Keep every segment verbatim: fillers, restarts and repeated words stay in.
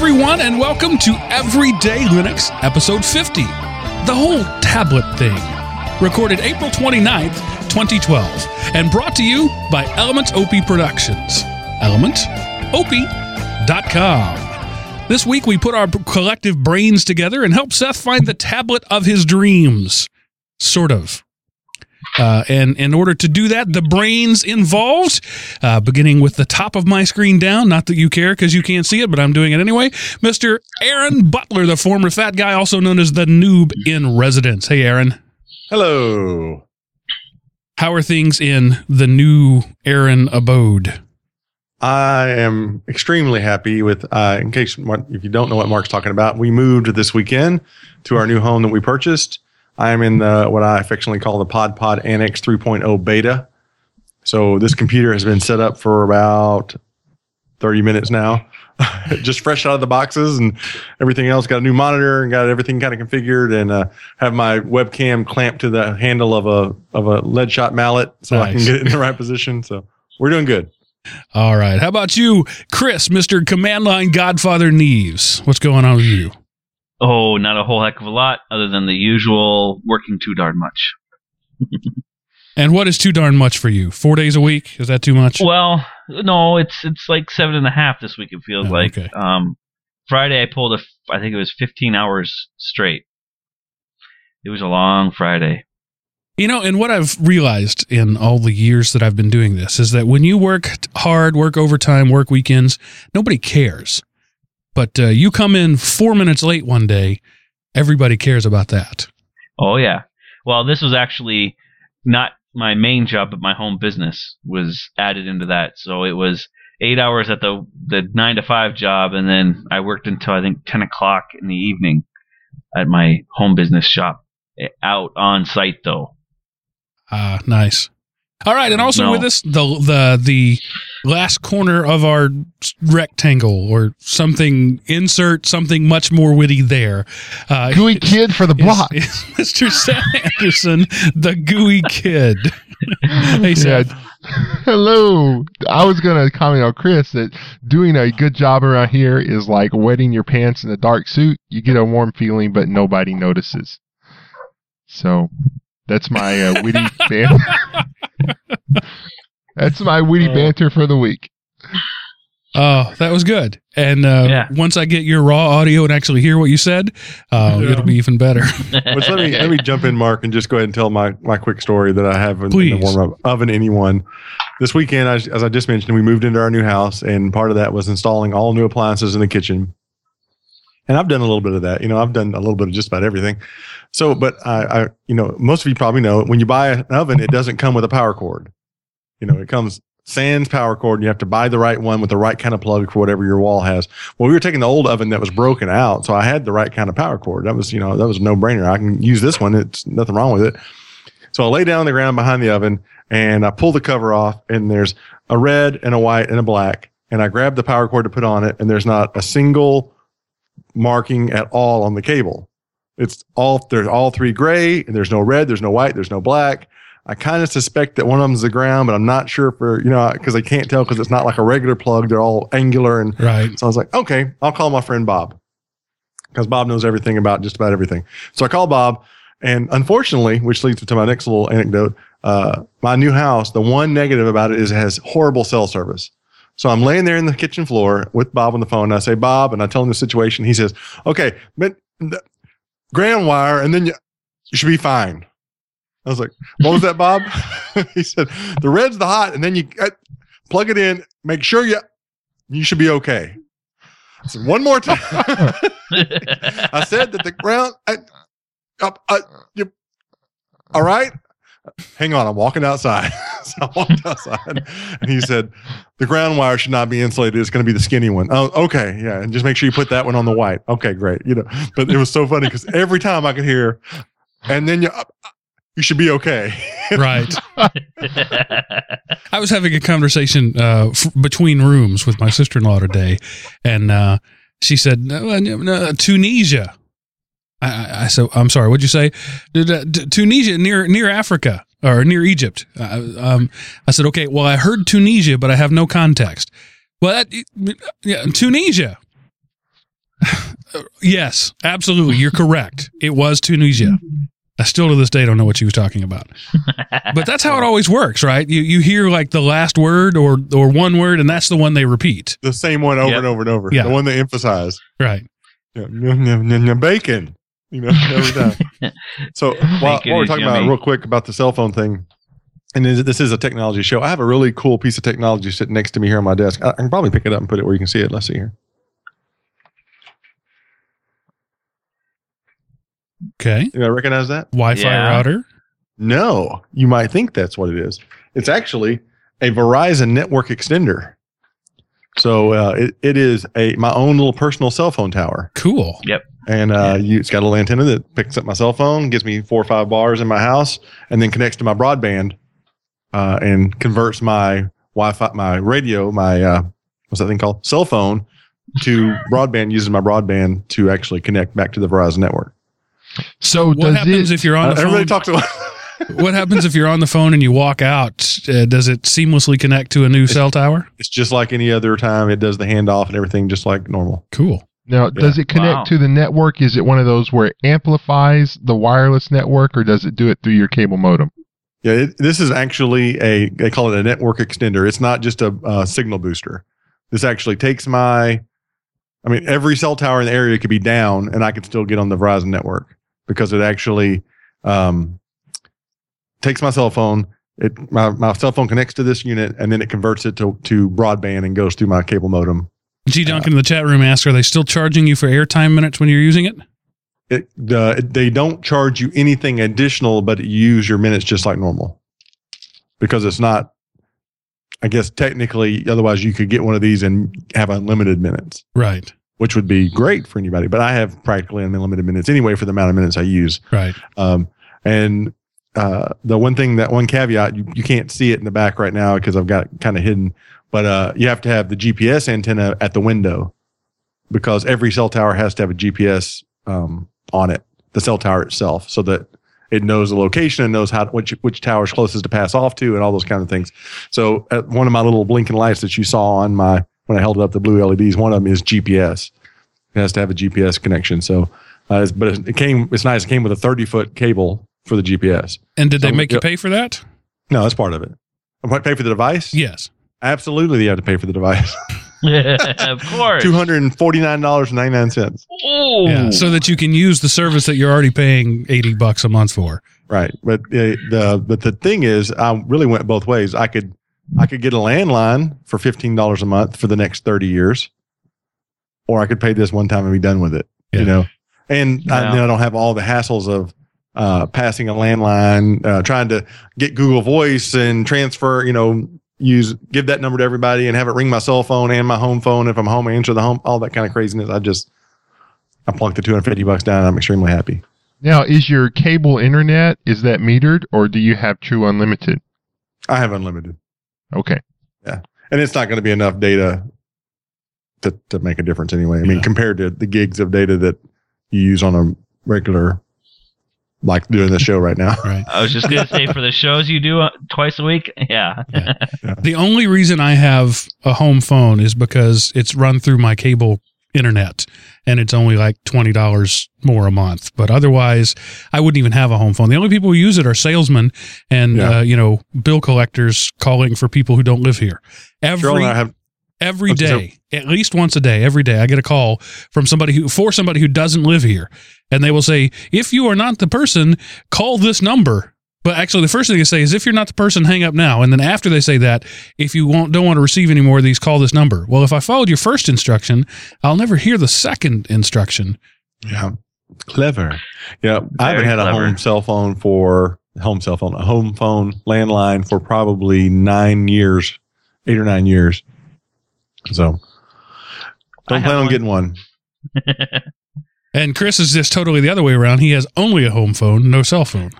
everyone, and welcome to Everyday Linux, episode fifty, the whole tablet thing, recorded April twenty-ninth, twenty twelve, and brought to you by Element O P Productions, element O P dot com. This week, we put our collective brains together and helped Seth find the tablet of his dreams, sort of. Uh, and in order to do that, the brains involved, uh, beginning with the top of my screen down, not that you care because you can't see it, but I'm doing it anyway, Mister Aaron Butler, the former fat guy, also known as the noob in residence. Hey, Aaron. Hello. How are things in the new Aaron abode? I am extremely happy with, uh, in case if you don't know what Mark's talking about, we moved this weekend to our new home that we purchased. I'm in the what I affectionately call the Pod Pod Annex three point oh beta. So this computer has been set up for about thirty minutes now, just fresh out of the boxes and everything else. Got a new monitor and got everything kind of configured, and uh, have my webcam clamped to the handle of a of a lead shot mallet so nice. I can get it in the right position. So we're doing good. All right. How about you, Chris, Mister Command Line Godfather Neves? What's going on with you? Oh, not a whole heck of a lot other than the usual working too darn much. And what is too darn much for you? Four days a week? Is that too much? Well, no, it's it's like seven and a half this week, it feels oh, like. Okay. Um, Friday, I pulled, a, I think it was fifteen hours straight. It was a long Friday. You know, and what I've realized in all the years that I've been doing this is that when you work hard, work overtime, work weekends, nobody cares. But uh, you come in four minutes late one day, everybody cares about that. Oh, yeah. Well, this was actually not my main job, but my home business was added into that. So it was eight hours at the the nine to five job, and then I worked until, I think, ten o'clock in the evening at my home business shop, out on site, though. Ah, uh, nice. All right, and also no. with us, the the the last corner of our rectangle or something, insert something much more witty there. Uh, gooey is, kid for the block. Is, is Mister Seth Anderson, the gooey kid. Hey, Seth. Yeah. Hello. I was going to comment on Chris that doing a good job around here is like wetting your pants in a dark suit. You get a warm feeling, but nobody notices. So that's my uh, witty banter. That's my witty banter for the week. Oh, that was good. And uh, yeah. once I get your raw audio and actually hear what you said, uh, yeah. it'll be even better. But let me let me jump in, Mark, and just go ahead and tell my, my quick story that I have in, in the warm-up of an anyone. This weekend, I, as I just mentioned, we moved into our new house, and part of that was installing all new appliances in the kitchen. And I've done a little bit of that. You know, I've done a little bit of just about everything. So, but I, I, you know, most of you probably know when you buy an oven, it doesn't come with a power cord. You know, it comes sans power cord, and you have to buy the right one with the right kind of plug for whatever your wall has. Well, we were taking the old oven that was broken out, so I had the right kind of power cord. That was, you know, that was a no-brainer. I can use this one. It's nothing wrong with it. So I lay down on the ground behind the oven, and I pull the cover off, and there's a red and a white and a black, and I grab the power cord to put on it, and there's not a single marking at all on the cable. It's all there's all three gray, and there's no red, there's no white, there's no black. I kind of suspect that one of them's the ground, but I'm not sure for, you know, because I can't tell because it's not like a regular plug. They're all angular. And right. So I was like, okay, I'll call my friend Bob, because Bob knows everything about just about everything. So I call Bob, and unfortunately, which leads to my next little anecdote, uh, my new house, the one negative about it is it has horrible cell service. So I'm laying there in the kitchen floor with Bob on the phone. And I say, Bob, and I tell him the situation. He says, okay, but the ground wire, and then you, you should be fine. I was like, what was that, Bob? He said, the red's the hot, and then you uh, plug it in, make sure you, you should be okay. I said, one more time. I said that the ground, I, uh, uh, you, all right? Hang on, I'm walking outside. So I walked outside, and he said, the ground wire should not be insulated. It's going to be the skinny one. Oh, okay, yeah, and just make sure you put that one on the white. Okay, great. You know, but it was so funny because every time I could hear, and then you, uh, you should be okay. Right. I was having a conversation uh, f- between rooms with my sister-in-law today, and uh, she said, no, no, no, Tunisia. I, I said, I'm sorry, what'd you say? Tunisia, near near Africa, or near Egypt. I, um, I said, okay, well, I heard Tunisia, but I have no context. Well, that, yeah, Tunisia. Yes, absolutely. You're correct. It was Tunisia. I still to this day don't know what she was talking about. But that's how it always works, right? You you hear like the last word or or one word, and that's the one they repeat. The same one over yep. and over and over. Yeah. The one they emphasize. Right. Yeah. Bacon. You know, every time. So while, while we're talking yummy. about real quick about the cell phone thing, and this is a technology show, I have a really cool piece of technology sitting next to me here on my desk. I can probably pick it up and put it where you can see it. Let's see here. Okay. Do I recognize that? Wi-Fi yeah. router? No. You might think that's what it is. It's actually a Verizon network extender. So uh, it, it is a my own little personal cell phone tower. Cool. Yep. And uh, yeah. you, it's got a little antenna that picks up my cell phone, gives me four or five bars in my house, and then connects to my broadband uh, and converts my Wi-Fi, my radio, my, uh, what's that thing called? Cell phone to broadband, uses my broadband to actually connect back to the Verizon network. So what happens it, if you're on the phone? Everybody talks about what happens if you're on the phone and you walk out? Uh, does it seamlessly connect to a new it's, cell tower? It's just like any other time. It does the handoff and everything just like normal. Cool. Now, yeah. does it connect wow. to the network? Is it one of those where it amplifies the wireless network, or does it do it through your cable modem? Yeah, it, this is actually a, they call it a network extender. It's not just a uh, signal booster. This actually takes my, I mean, every cell tower in the area could be down and I could still get on the Verizon network. Because it actually um, takes my cell phone, it my, my cell phone connects to this unit, and then it converts it to, to broadband and goes through my cable modem. G Duncan uh, in the chat room asks, are they still charging you for airtime minutes when you're using it? It, uh, it they don't charge you anything additional, but you use your minutes just like normal. Because it's not, I guess technically, otherwise you could get one of these and have unlimited minutes. Right. Which would be great for anybody, but I have practically unlimited minutes anyway for the amount of minutes I use. Right. Um, and uh, the one thing, that one caveat, you, you can't see it in the back right now because I've got kind of hidden, but uh, you have to have the G P S antenna at the window because every cell tower has to have a G P S um, on it, the cell tower itself, so that it knows the location and knows how which which tower is closest to pass off to and all those kind of things. So at one of my little blinking lights that you saw on my when I held up the blue L E Ds, one of them is G P S. It has to have a G P S connection. So, uh, it's, but it came. It's nice. It came with a thirty-foot cable for the G P S. And did so, they make you know, pay for that? No, that's part of it. Pay for the device? Yes, absolutely. You have to pay for the device. Of course. Two hundred and forty-nine dollars and ninety-nine cents. Yeah, so that you can use the service that you're already paying eighty bucks a month for. Right, but uh, the but the thing is, I really went both ways. I could. I could get a landline for fifteen dollars a month for the next thirty years, or I could pay this one time and be done with it, yeah. you know? And no. I, you know, I don't have all the hassles of uh, passing a landline, uh, trying to get Google Voice and transfer, you know, use, give that number to everybody and have it ring my cell phone and my home phone. If I'm home, I answer the home, all that kind of craziness. I just, I plunk the two hundred fifty bucks down and I'm extremely happy. Now, is your cable internet, is that metered or do you have true unlimited? I have unlimited. Okay. Yeah. And it's not going to be enough data to, to make a difference anyway. I yeah. mean, compared to the gigs of data that you use on a regular, like doing the show right now. Right. I was just going to say for the shows you do uh, twice a week. Yeah. yeah. yeah. The only reason I have a home phone is because it's run through my cable internet and it's only like twenty dollars more a month. But otherwise I wouldn't even have a home phone. The only people who use it are salesmen and, yeah. uh, you know, bill collectors calling for people who don't live here. Every, have, every day, so- at least once a day, every day I get a call from somebody who, for somebody who doesn't live here. And they will say, if you are not the person, call this number. But actually, the first thing they say is, if you're not the person, hang up now. And then after they say that, if you won't, don't want to receive any more of these, call this number. Well, if I followed your first instruction, I'll never hear the second instruction. Yeah. Clever. Yeah. Very I haven't had clever. a home cell phone for, home cell phone, a home phone landline for probably nine years, eight or nine years. So don't plan on one. getting one. And Chris is just totally the other way around. He has only a home phone, no cell phone.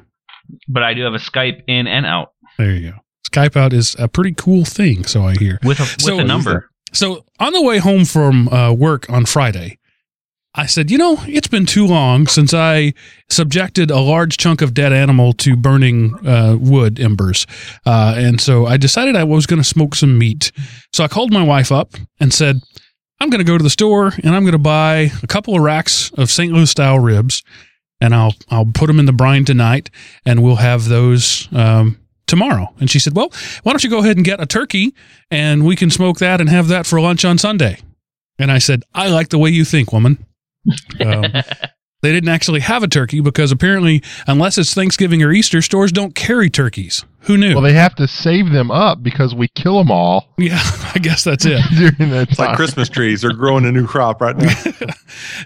But I do have a Skype in and out. There you go. Skype out is a pretty cool thing, so I hear. With a, with so, a number. So on the way home from uh, work on Friday, I said, you know, it's been too long since I subjected a large chunk of dead animal to burning uh, wood embers. Uh, and so I decided I was going to smoke some meat. So I called my wife up and said, I'm going to go to the store and I'm going to buy a couple of racks of Saint Louis style ribs, and I'll I'll put them in the brine tonight, and we'll have those um, tomorrow. And she said, well, why don't you go ahead and get a turkey, and we can smoke that and have that for lunch on Sunday. And I said, I like the way you think, woman. Um, they didn't actually have a turkey because apparently, unless it's Thanksgiving or Easter, stores don't carry turkeys. Who knew? Well, they have to save them up because we kill them all. Yeah, I guess that's it. During that it's time. Like Christmas trees. They're growing a new crop right now.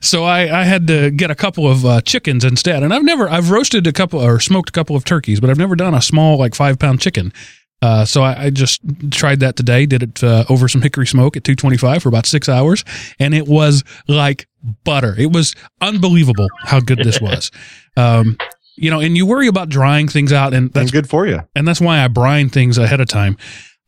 So I, I had to get a couple of uh, chickens instead. And I've never, I've roasted a couple or smoked a couple of turkeys, but I've never done a small, like five pound chicken. Uh, so I, I just tried that today, did it uh, over some hickory smoke at two twenty-five for about six hours, and it was like butter. It was unbelievable how good this was. Um, you know, and you worry about drying things out, and that's and good for you. And that's why I brine things ahead of time.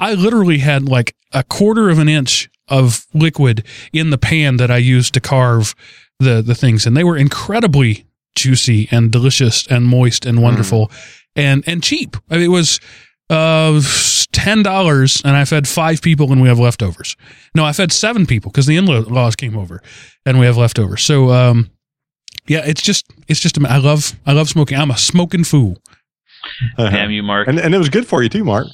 I literally had like a quarter of an inch of liquid in the pan that I used to carve the the things, and they were incredibly juicy and delicious and moist and wonderful mm. and and cheap. I mean, it was. Of uh, ten dollars, and I fed five people, and we have leftovers. No, I fed seven people because the in-laws came over, and we have leftovers. So, um, yeah, it's just, it's just. I love, I love smoking. I'm a smoking fool. Uh-huh. Damn you, Mark! And, and it was good for you too, Mark.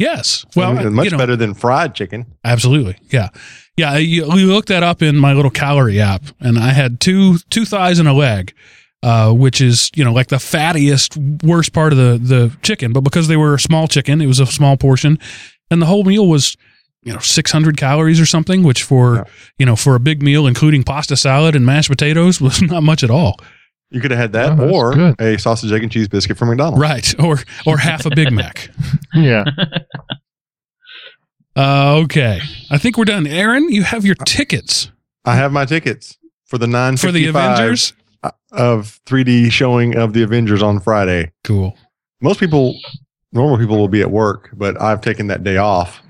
Yes, well, I mean, much you know, better than fried chicken. Absolutely, yeah, yeah. You, you look that up in my little calorie app, and I had two two thighs and a leg. Uh, which is, you know, like the fattiest, worst part of the, the chicken. But because they were a small chicken, it was a small portion. And the whole meal was, you know, six hundred calories or something, which for, yeah. you know, for a big meal, including pasta salad and mashed potatoes, was not much at all. You could have had that oh, or good. a sausage, egg, and cheese biscuit from McDonald's. Right. Or, or half a Big Mac. Yeah. Uh, okay. I think we're done. Aaron, you have your tickets. I have my tickets for the nine fifty-five. For the Avengers? Of three D showing of the Avengers on Friday. Cool. Most people, normal people will be at work, but I've taken that day off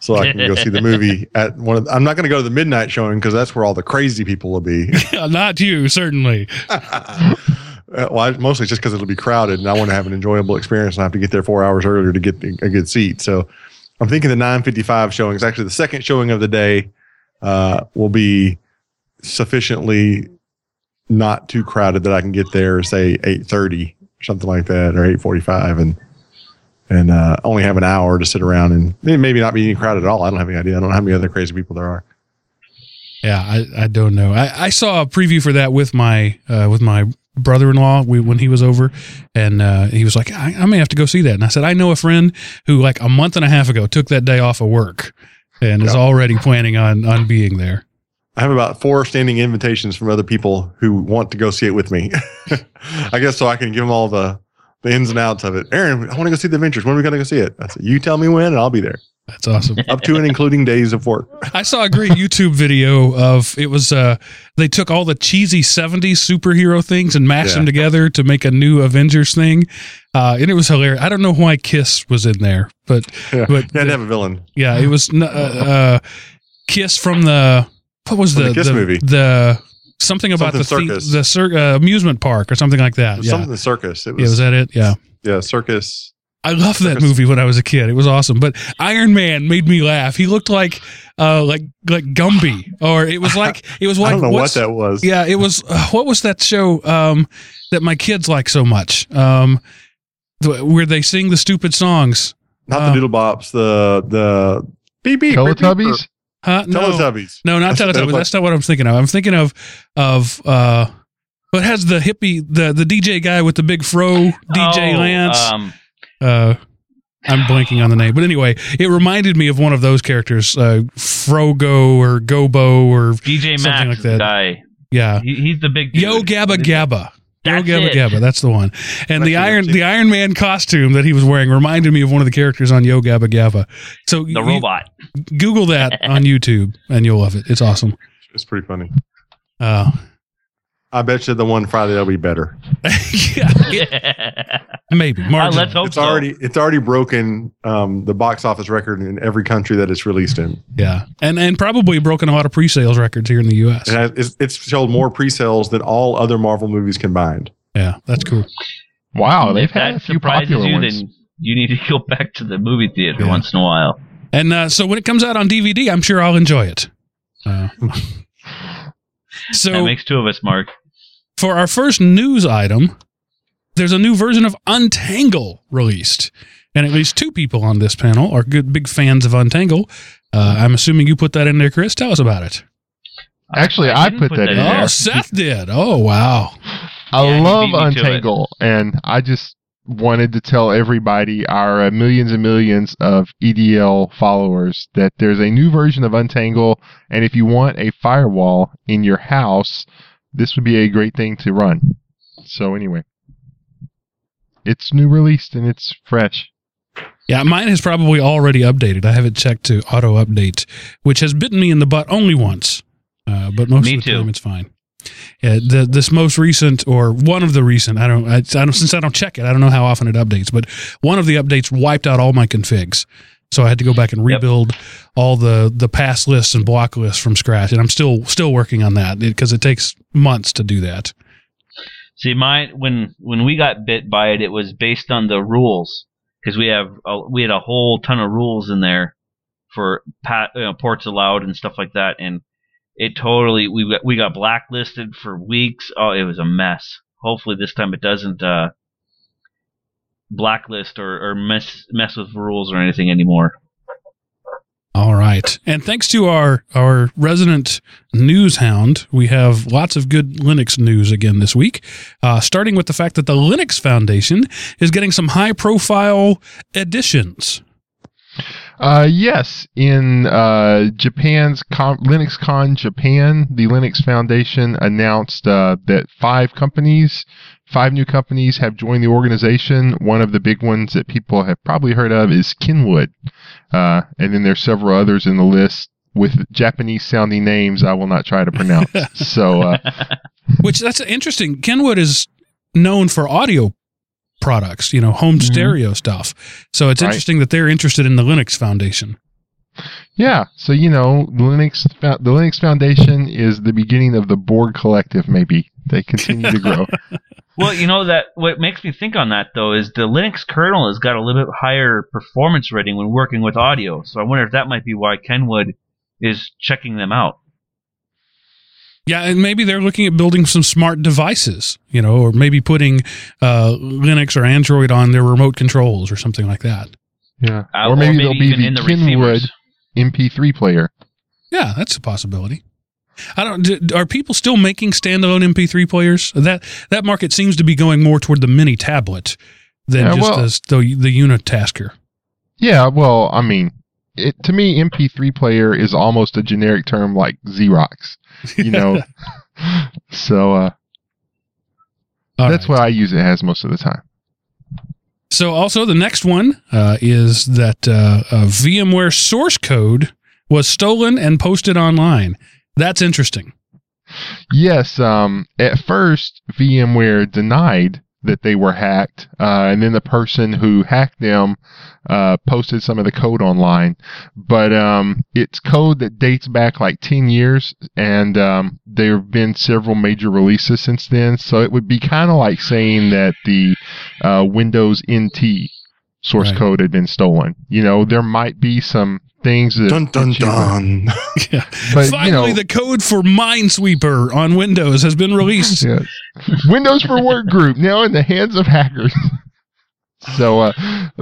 so I can go see the movie at one of the, I'm not going to go to the midnight showing because that's where all the crazy people will be. Not you, certainly. Well, I, mostly just because it'll be crowded and I want to have an enjoyable experience and I have to get there four hours earlier to get a good seat. So I'm thinking the nine fifty-five showing is actually the second showing of the day uh, will be sufficiently not too crowded that I can get there, say eight thirty, something like that, or eight forty-five, and and uh, only have an hour to sit around and maybe not be any crowded at all. I don't have any idea. I don't know how many other crazy people there are. Yeah, I, I don't know. I, I saw a preview for that with my uh, with my brother-in-law we, when he was over, and uh, he was like, I, I may have to go see that. And I said, I know a friend who like a month and a half ago took that day off of work and yeah. is already planning on on being there. I have about four standing invitations from other people who want to go see it with me. I guess so I can give them all the, the ins and outs of it. Aaron, I want to go see the Avengers. When are we going to go see it? I said, you tell me when and I'll be there. That's awesome. Up to and including days of work. I saw a great YouTube video of, it was, uh, they took all the cheesy seventies superhero things and mashed yeah. them together to make a new Avengers thing. Uh, and it was hilarious. I don't know why Kiss was in there, but. Yeah, but, yeah they have a villain. Yeah, it was uh, uh, Kiss from the. What was the, the Kiss the, movie? The something about something the circus. the cir- uh, amusement park or something like that. Yeah. Something the circus. It was, yeah, was that it? Yeah. Yeah, circus. I loved circus. That movie when I was a kid. It was awesome. But Iron Man made me laugh. He looked like uh, like like Gumby, or it was like it was like I don't know what that was. Yeah, it was. Uh, what was that show um, that my kids like so much? Um, th- where they sing the stupid songs? Not um, the Doodle Bops. The the beep beep Teletubbies. Huh? Teletubbies. No, no not Teletubbies. That's, that's not what I'm thinking of. I'm thinking of of uh, what has the hippie the the D J guy with the big fro, D J oh, Lance. Um, uh, I'm blanking on the name, but anyway, it reminded me of one of those characters, uh, Frogo or Gobo or D J something Max like that. Guy. Yeah, he, he's the big dude. Yo Gabba Gabba. Yo Gabba Gabba. That's the one. And that's the Iron the Iron Man costume that he was wearing reminded me of one of the characters on Yo Gabba Gabba. So the you, robot. Google that on YouTube, and you'll love it. It's awesome. It's pretty funny. Uh, I bet you the one Friday that'll be better. yeah, yeah. Maybe. Marginally. Let's hope it's so. already it's already broken um, the box office record in every country that it's released in. Yeah, and and probably broken a lot of pre-sales records here in the U S. And it's, it's sold more pre-sales than all other Marvel movies combined. Yeah, that's cool. Wow, they've if had a few popular you, ones. Then you need to go back to the movie theater yeah. once in a while. And uh, so when it comes out on D V D, I'm sure I'll enjoy it. Uh, so that makes two of us, Mark. For our first news item, there's a new version of Untangle released. And at least two people on this panel are good, big fans of Untangle. Uh, I'm assuming you put that in there, Chris. Tell us about it. Actually, I, I put, put that, that in there. there. Oh, Seth did. Oh, wow. I yeah, love Untangle, and I just wanted to tell everybody, our uh, millions and millions of E D L followers, that there's a new version of Untangle, and if you want a firewall in your house, this would be a great thing to run. So anyway, it's new released, and it's fresh. Yeah, mine has probably already updated. I haven't checked to auto-update, which has bitten me in the butt only once, uh, but most me of the too. time it's fine. Yeah, the, this most recent, or one of the recent, I don't, I, I don't, since I don't check it, I don't know how often it updates, but one of the updates wiped out all my configs. So I had to go back and rebuild yep. all the, the pass lists and block lists from scratch. And I'm still, still working on that because it, it takes months to do that. See, my, when, when we got bit by it, it was based on the rules because we have, a, we had a whole ton of rules in there for pat, you know, ports allowed and stuff like that. And It totally we got, we got blacklisted for weeks. Oh, it was a mess. Hopefully this time it doesn't uh, blacklist or, or mess mess with rules or anything anymore. All right, and thanks to our our resident news hound, we have lots of good Linux news again this week. Uh, starting with the fact that the Linux Foundation is getting some high profile additions. Uh, yes, in uh, Japan's Com- LinuxCon Japan, the Linux Foundation announced uh, that five companies, five new companies have joined the organization. One of the big ones that people have probably heard of is Kenwood. Uh, and then there's several others in the list with Japanese-sounding names I will not try to pronounce. So, uh, Which, that's interesting. Kenwood is known for audio products, you know, home mm-hmm. stereo stuff. So it's right. interesting that they're interested in the Linux Foundation. Yeah. So, you know, Linux, the Linux Foundation is the beginning of the Borg Collective, maybe. They continue to grow. Well, you know, that what makes me think on that, though, is the Linux kernel has got a little bit higher performance rating when working with audio. So I wonder if that might be why Kenwood is checking them out. Yeah, and maybe they're looking at building some smart devices, you know, or maybe putting uh, Linux or Android on their remote controls or something like that. Yeah, uh, or, maybe or maybe they'll be the, the Kenwood M P three player. Yeah, that's a possibility. I don't. Are people still making standalone M P three players? That that market seems to be going more toward the mini tablet than yeah, just well, as the the unitasker. Yeah, well, I mean, it, to me, M P three player is almost a generic term like Xerox. You know, so uh, that's right. What I use it as most of the time. So also the next one uh, is that uh, uh, VMware source code was stolen and posted online. That's interesting. Yes. Um, at first, VMware denied that they were hacked, uh, and then the person who hacked them uh, posted some of the code online. But um, it's code that dates back like ten years, and um, there have been several major releases since then. So it would be kind of like saying that the uh, Windows N T source right. code had been stolen. You know, there might be some things that... Dun, dun, dun. yeah. but, Finally, you know, the code for Minesweeper on Windows has been released. Yeah. Windows for Workgroup, now in the hands of hackers. So, uh,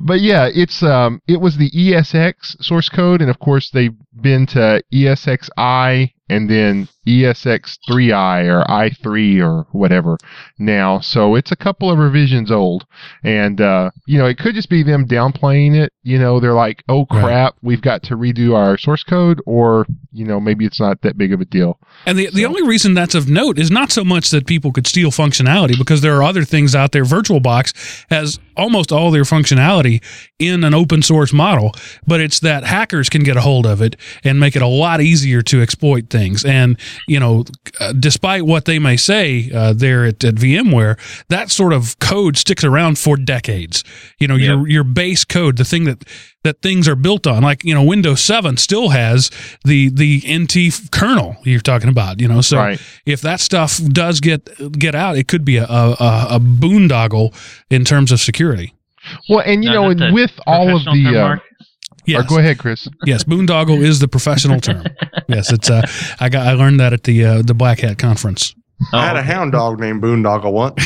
but yeah, it's um, it was the E S X source code, and of course they've been to E S X I and then E S X three I or I three or whatever now. So it's a couple of revisions old, and uh, you know, it could just be them downplaying it. You know, they're like, oh crap, right. we've got to redo our source code, or you know, maybe it's not that big of a deal. And the so. the only reason that's of note is not so much that people could steal functionality, because there are other things out there. VirtualBox has almost all their functionality in an open source model, but it's that hackers can get a hold of it and make it a lot easier to exploit things. And, you know, uh, despite what they may say uh, there at, at VMware, that sort of code sticks around for decades. You know, yep. your your base code, the thing that, that things are built on, like, you know, Windows seven still has the, the N T kernel you're talking about, you know. So right. if that stuff does get get out, it could be a, a, a boondoggle in terms of security. Well, and, you no, know, and with all of the... Yes. Or go ahead, Chris. Yes, boondoggle is the professional term. Yes, it's. Uh, I got. I learned that at the uh, the Black Hat conference. Oh, I had a hound dog named Boondoggle once.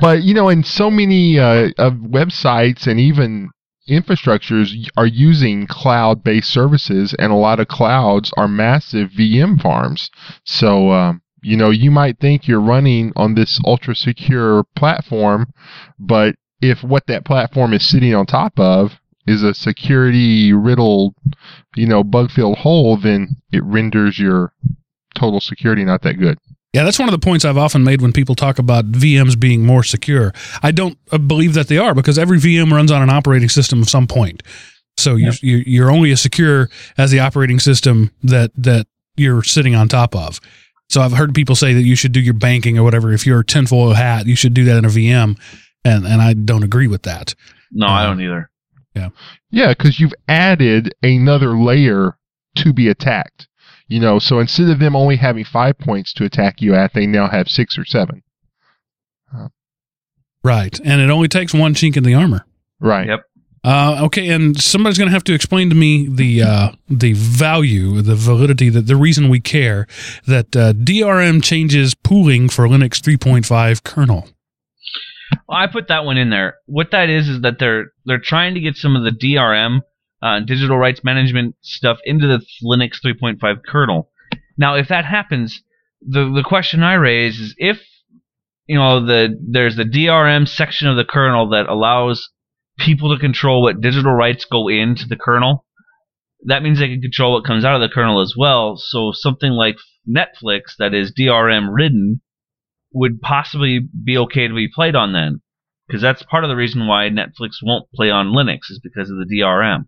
But you know, in so many uh, of websites and even infrastructures are using cloud-based services, and a lot of clouds are massive V M farms. So um, you know, you might think you're running on this ultra-secure platform, but if what that platform is sitting on top of is a security-riddled, you know, bug-filled hole, then it renders your total security not that good. Yeah, that's one of the points I've often made when people talk about V Ms being more secure. I don't believe that they are, because every V M runs on an operating system of some point. So yeah. you're, you're only as secure as the operating system that, that you're sitting on top of. So I've heard people say that you should do your banking or whatever. If you're a tinfoil hat, you should do that in a V M. And and I don't agree with that. No, um, I don't either. Yeah. Yeah, because you've added another layer to be attacked. You know, so instead of them only having five points to attack you at, they now have six or seven. Huh. Right. And it only takes one chink in the armor. Right. Yep. Uh, okay, and somebody's going to have to explain to me the uh, the value, the validity, that the reason we care, that uh, D R M changes pooling for Linux three point five kernel. Well, I put that one in there. What that is is that they're they're trying to get some of the D R M, uh, digital rights management stuff, into the Linux three point five kernel. Now, if that happens, the the question I raise is if you know the there's the D R M section of the kernel that allows people to control what digital rights go into the kernel, that means they can control what comes out of the kernel as well. So something like Netflix that is D R M ridden would possibly be okay to be played on then, because that's part of the reason why Netflix won't play on Linux is because of the D R M.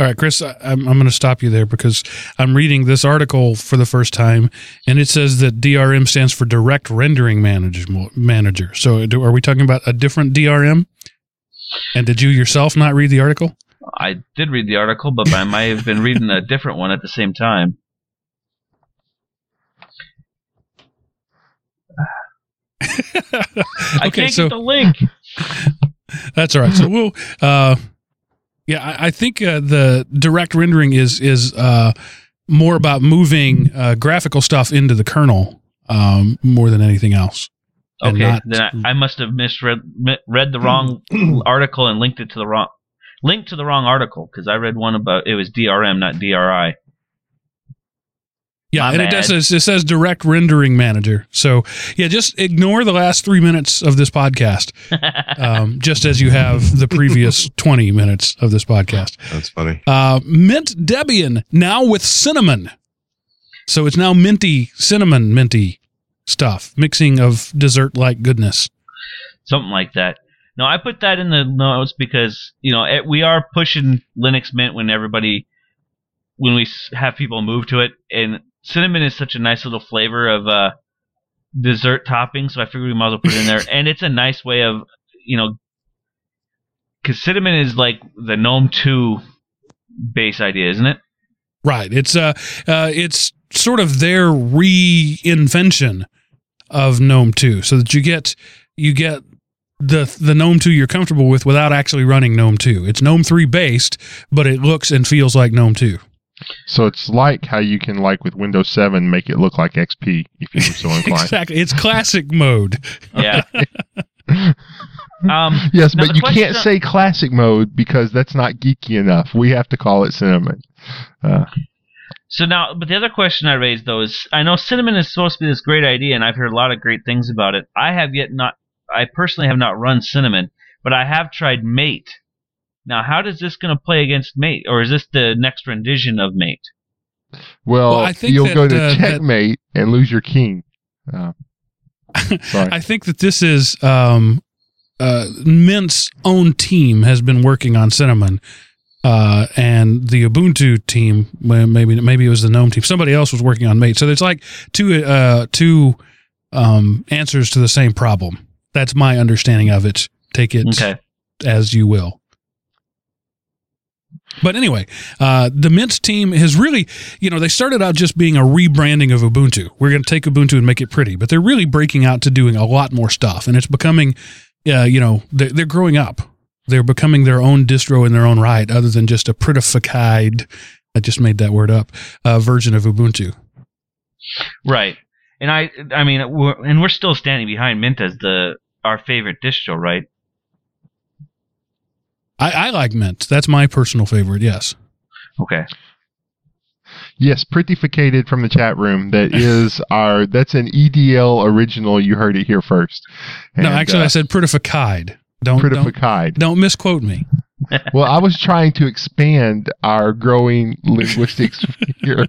All right, Chris, I, I'm, I'm going to stop you there because I'm reading this article for the first time, and it says that D R M stands for Direct Rendering Manager. So do, are we talking about a different D R M? And did you yourself not read the article? I did read the article, but I might have been reading a different one at the same time. I okay, can't so, get the link. That's all right. So we'll, uh, yeah, I, I think uh, the direct rendering is is uh, more about moving uh, graphical stuff into the kernel um, more than anything else. Okay, not, then I, I must have misread read the wrong article and linked it to the wrong linked to the wrong article, because I read one about it was D R M, not D R I. Yeah, My and it, does, it says Direct Rendering Manager. So, yeah, just ignore the last three minutes of this podcast, um, just as you have the previous twenty minutes of this podcast. That's funny. Uh, Mint Debian, now with Cinnamon. So it's now minty, cinnamon minty stuff, mixing of dessert-like goodness. Something like that. No, I put that in the notes because, you know, it, we are pushing Linux Mint when everybody, when we have people move to it, and cinnamon is such a nice little flavor of uh, dessert topping, so I figured we might as well put it in there. And it's a nice way of, you know, because cinnamon is like the GNOME two base idea, isn't it? Right. It's uh, uh, it's sort of their reinvention of GNOME two, so that you get you get the the GNOME two you're comfortable with without actually running GNOME two. It's GNOME three based, but it looks and feels like GNOME two. So it's like how you can, like with Windows seven, make it look like X P if you were so inclined. Exactly. It's classic mode. Yeah. um, yes, but you can't on- say classic mode because that's not geeky enough. We have to call it Cinnamon. Uh, so now, but the other question I raised, though, is I know Cinnamon is supposed to be this great idea, and I've heard a lot of great things about it. I have yet not, I personally have not run Cinnamon, but I have tried Mate. Now, how does this going to play against Mate, or is this the next rendition of Mate? Well, well I think you'll that, go to uh, checkmate that, and lose your king. Uh, sorry. I think that this is um, uh, Mint's own team has been working on Cinnamon, uh, and the Ubuntu team, maybe maybe it was the GNOME team. Somebody else was working on Mate, so there's like two uh, two um, answers to the same problem. That's my understanding of it. Take it okay. as you will. But anyway, uh, the Mint team has really, you know, they started out just being a rebranding of Ubuntu. We're going to take Ubuntu and make it pretty, but they're really breaking out to doing a lot more stuff, and it's becoming, uh, you know, they're, they're growing up. they're becoming their own distro in their own right, other than just a prettified, I just made that word up, uh, version of Ubuntu. Right. And I, I mean, we're, and we're still standing behind Mint as the our favorite distro, right? I, I like Mint. That's my personal favorite. Yes. Okay. Yes, prettyficated from the chat room. That is our. That's an E D L original. You heard it here first. And, no, actually, uh, I said prettified. Don't prettified. Don't, don't misquote me. Well, I was trying to expand our growing linguistics here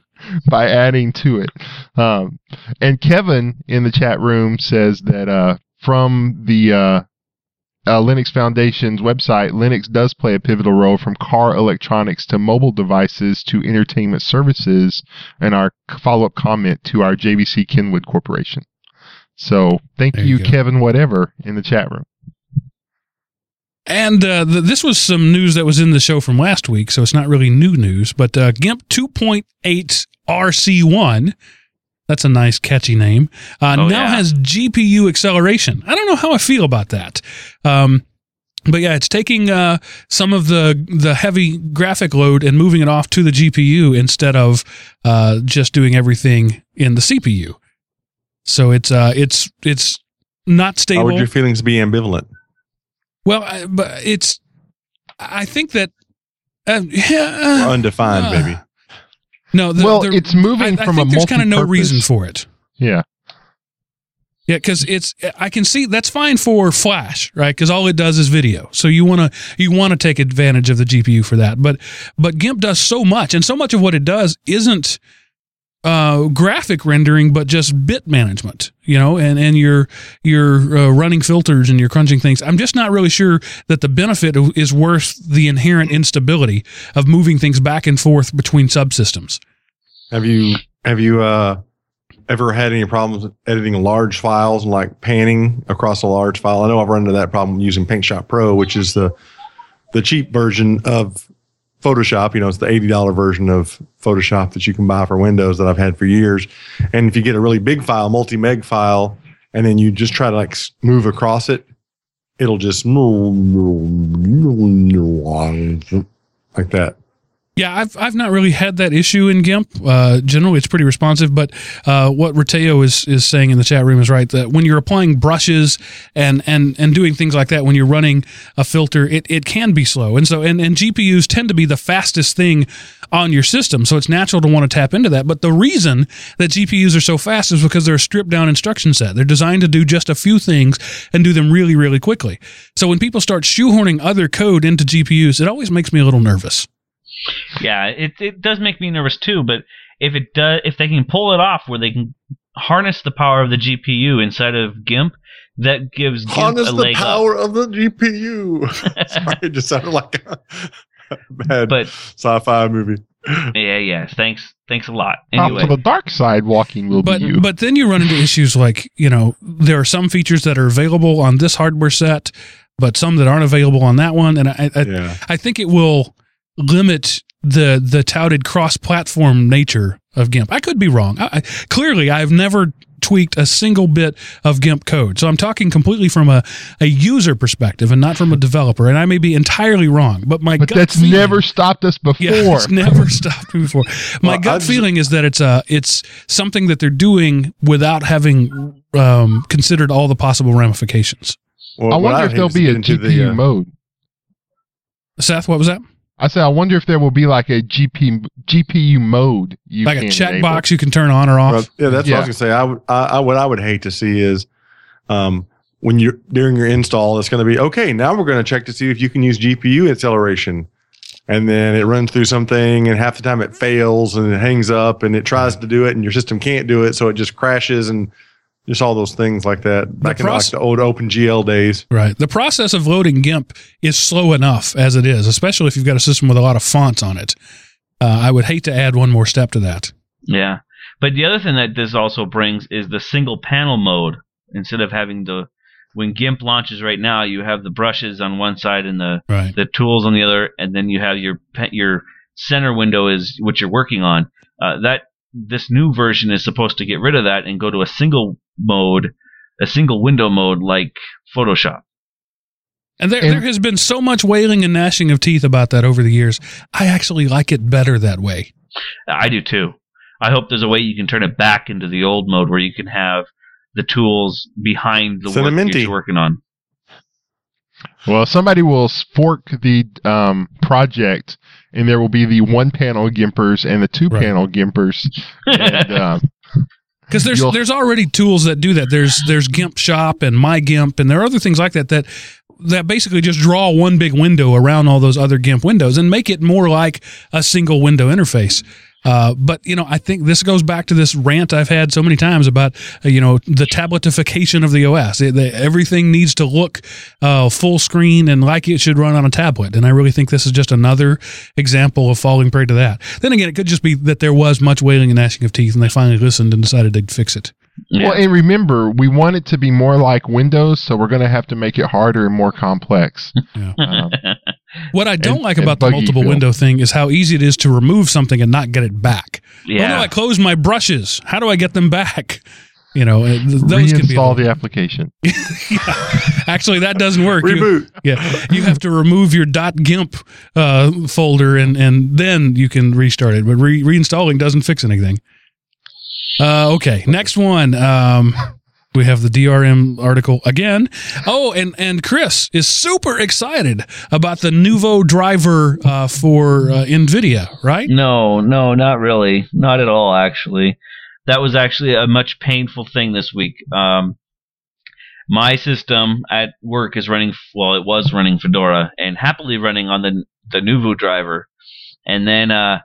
by adding to it. Um, and Kevin in the chat room says that uh, from the uh, uh, Linux Foundation's website, Linux does play a pivotal role from car electronics to mobile devices to entertainment services, and our follow-up comment to our J V C Kenwood Corporation. So thank you, you Kevin, whatever, in the chat room. And uh, th- this was some news that was in the show from last week, so it's not really new news, but uh, GIMP two point eight R C one, that's a nice catchy name, uh, oh, now yeah. has G P U acceleration. I don't know how I feel about that. Um, but yeah, it's taking uh, some of the, the heavy graphic load and moving it off to the G P U instead of uh, just doing everything in the C P U. So it's uh, it's it's not stable. How would your feelings be ambivalent? Well, I, but it's, I think that, uh, yeah, uh, undefined, uh, baby. No, the, well, the, it's moving I, from I think a multi-purpose. There's kind of no reason for it. Yeah. Yeah, because it's, I can see that's fine for Flash, right? Because all it does is video. So you want to, you want to take advantage of the G P U for that. But, but GIMP does so much, and so much of what it does isn't uh graphic rendering, but just bit management, you know, and and you're you're uh, running filters and you're crunching things. I'm just not really sure that the benefit is worth the inherent instability of moving things back and forth between subsystems. Have you have you uh ever had any problems editing large files, like panning across a large file? I know I've run into that problem using PinkShot Pro, which is the the cheap version of Photoshop. You know, it's the eighty dollars version of Photoshop that you can buy for Windows that I've had for years. And if you get a really big file, multi-meg file, and then you just try to like move across it, it'll just like that. Yeah, I've I've not really had that issue in GIMP. Uh, generally, it's pretty responsive. But uh, what Roteo is is saying in the chat room is right, that when you're applying brushes and and, and doing things like that, when you're running a filter, it, it can be slow. And so and, and G P Us tend to be the fastest thing on your system, so it's natural to want to tap into that. But the reason that G P Us are so fast is because they're a stripped-down instruction set. They're designed to do just a few things and do them really, really quickly. So when people start shoehorning other code into G P Us, it always makes me a little nervous. Yeah, it it does make me nervous too. But if it does, if they can pull it off where they can harness the power of the G P U inside of GIMP, that gives GIMP harness a leg up. Harness the power of the G P U. Sorry, it just sounded like a bad but, sci-fi movie. Yeah, yeah. Thanks, thanks a lot. Anyway, the dark side walking will but, be you. But then you run into issues like, you know, there are some features that are available on this hardware set, but some that aren't available on that one, and I I, yeah. I think it will limit the the touted cross-platform nature of GIMP. I could be wrong. I, I, clearly, I've never tweaked a single bit of GIMP code. So I'm talking completely from a, a user perspective and not from a developer. And I may be entirely wrong, but my but gut that's feeling, never stopped us before. Yeah, it's never stopped me before. My well, gut I've, feeling is that it's a, it's something that they're doing without having um, considered all the possible ramifications. Well, I wonder I if there'll be a G P U the, uh, mode. Seth, what was that? I said, I wonder if there will be like a G P, G P U mode. You like a check enable. box you can turn on or off. Well, yeah, that's yeah. what I was going to say. I would, I, I, what I would hate to see is um, when you're during your install, it's going to be, okay, now we're going to check to see if you can use G P U acceleration. And then it runs through something, and half the time it fails and it hangs up and it tries to do it and your system can't do it. So it just crashes and just all those things like that back the proce- in like the old OpenGL days. Right. The process of loading GIMP is slow enough as it is, especially if you've got a system with a lot of fonts on it. Uh, I would hate to add one more step to that. Yeah. But the other thing that this also brings is the single panel mode. Instead of having the, when GIMP launches right now, you have the brushes on one side and the right. the tools on the other, and then you have your your center window is what you're working on. Uh, that this new version is supposed to get rid of that and go to a single mode, a single window mode like Photoshop. And there, and there has been so much wailing and gnashing of teeth about that over the years. I actually like it better that way. I do too. I hope there's a way you can turn it back into the old mode where you can have the tools behind the Cinnamon work you're working on. Well, somebody will fork the um, project, and there will be the one-panel gimpers and the two-panel right. gimpers. Because uh, there's there's already tools that do that. There's there's GIMP Shop and MyGIMP, and there are other things like that that. that basically just draw one big window around all those other GIMP windows and make it more like a single window interface. Uh, but, you know, I think this goes back to this rant I've had so many times about, uh, you know, the tabletification of the O S. It, the, everything needs to look uh, full screen and like it should run on a tablet. And I really think this is just another example of falling prey to that. Then again, it could just be that there was much wailing and gnashing of teeth and they finally listened and decided they'd fix it. Yeah. Well, and remember, we want it to be more like Windows, so we're going to have to make it harder and more complex. Yeah. Um, what I don't and, like about the multiple feel. window thing is how easy it is to remove something and not get it back. Yeah. How do I close my brushes? How do I get them back? You know, uh, th- those can be reinstall the application. yeah. Actually, that doesn't work. Reboot. You, yeah, you have to remove your .gimp uh, folder, and, and then you can restart it. But re- reinstalling doesn't fix anything. Uh, okay, next one. Um, we have the D R M article again. Oh, and, and Chris is super excited about the Nuvo driver uh, for uh, NVIDIA, right? No, no, not really. Not at all, actually. That was actually a much painful thing this week. Um, my system at work is running, well, it was running Fedora and happily running on the the Nuvo driver. And then... Uh,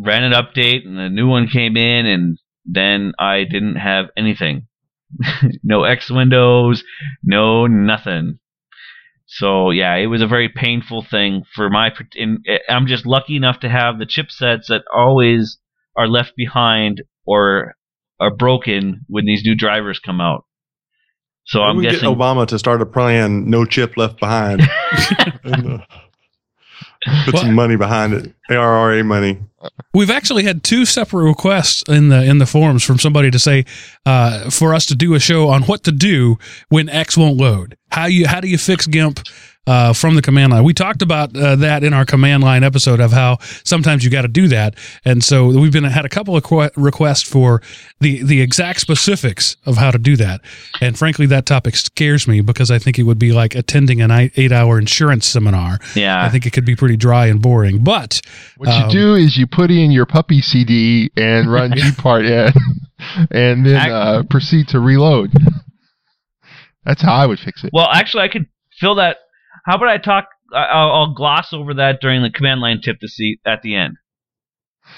ran an update, and a new one came in, and then I didn't have anything. No X windows, no nothing. So, yeah, it was a very painful thing for my... In, I'm just lucky enough to have the chipsets that always are left behind or are broken when these new drivers come out. So I'm guessing... Get Obama to start a plan, no chip left behind. Put well, some money behind it, A R R A money. We've actually had two separate requests in the in the forums from somebody to say uh, for us to do a show on what to do when X won't load. How you how do you fix GIMP uh, from the command line? We talked about uh, that in our command line episode of how sometimes you got to do that, and so we've been had a couple of qu- requests for the the exact specifics of how to do that. And frankly, that topic scares me because I think it would be like attending an eight hour insurance seminar. Yeah, I think it could be pretty dry and boring. But what um, you do is you put in your puppy C D and run Gpart and then uh, proceed to reload. That's how I would fix it. Well, actually, I could fill that. How about I talk? I'll, I'll gloss over that during the command line tip to see at the end.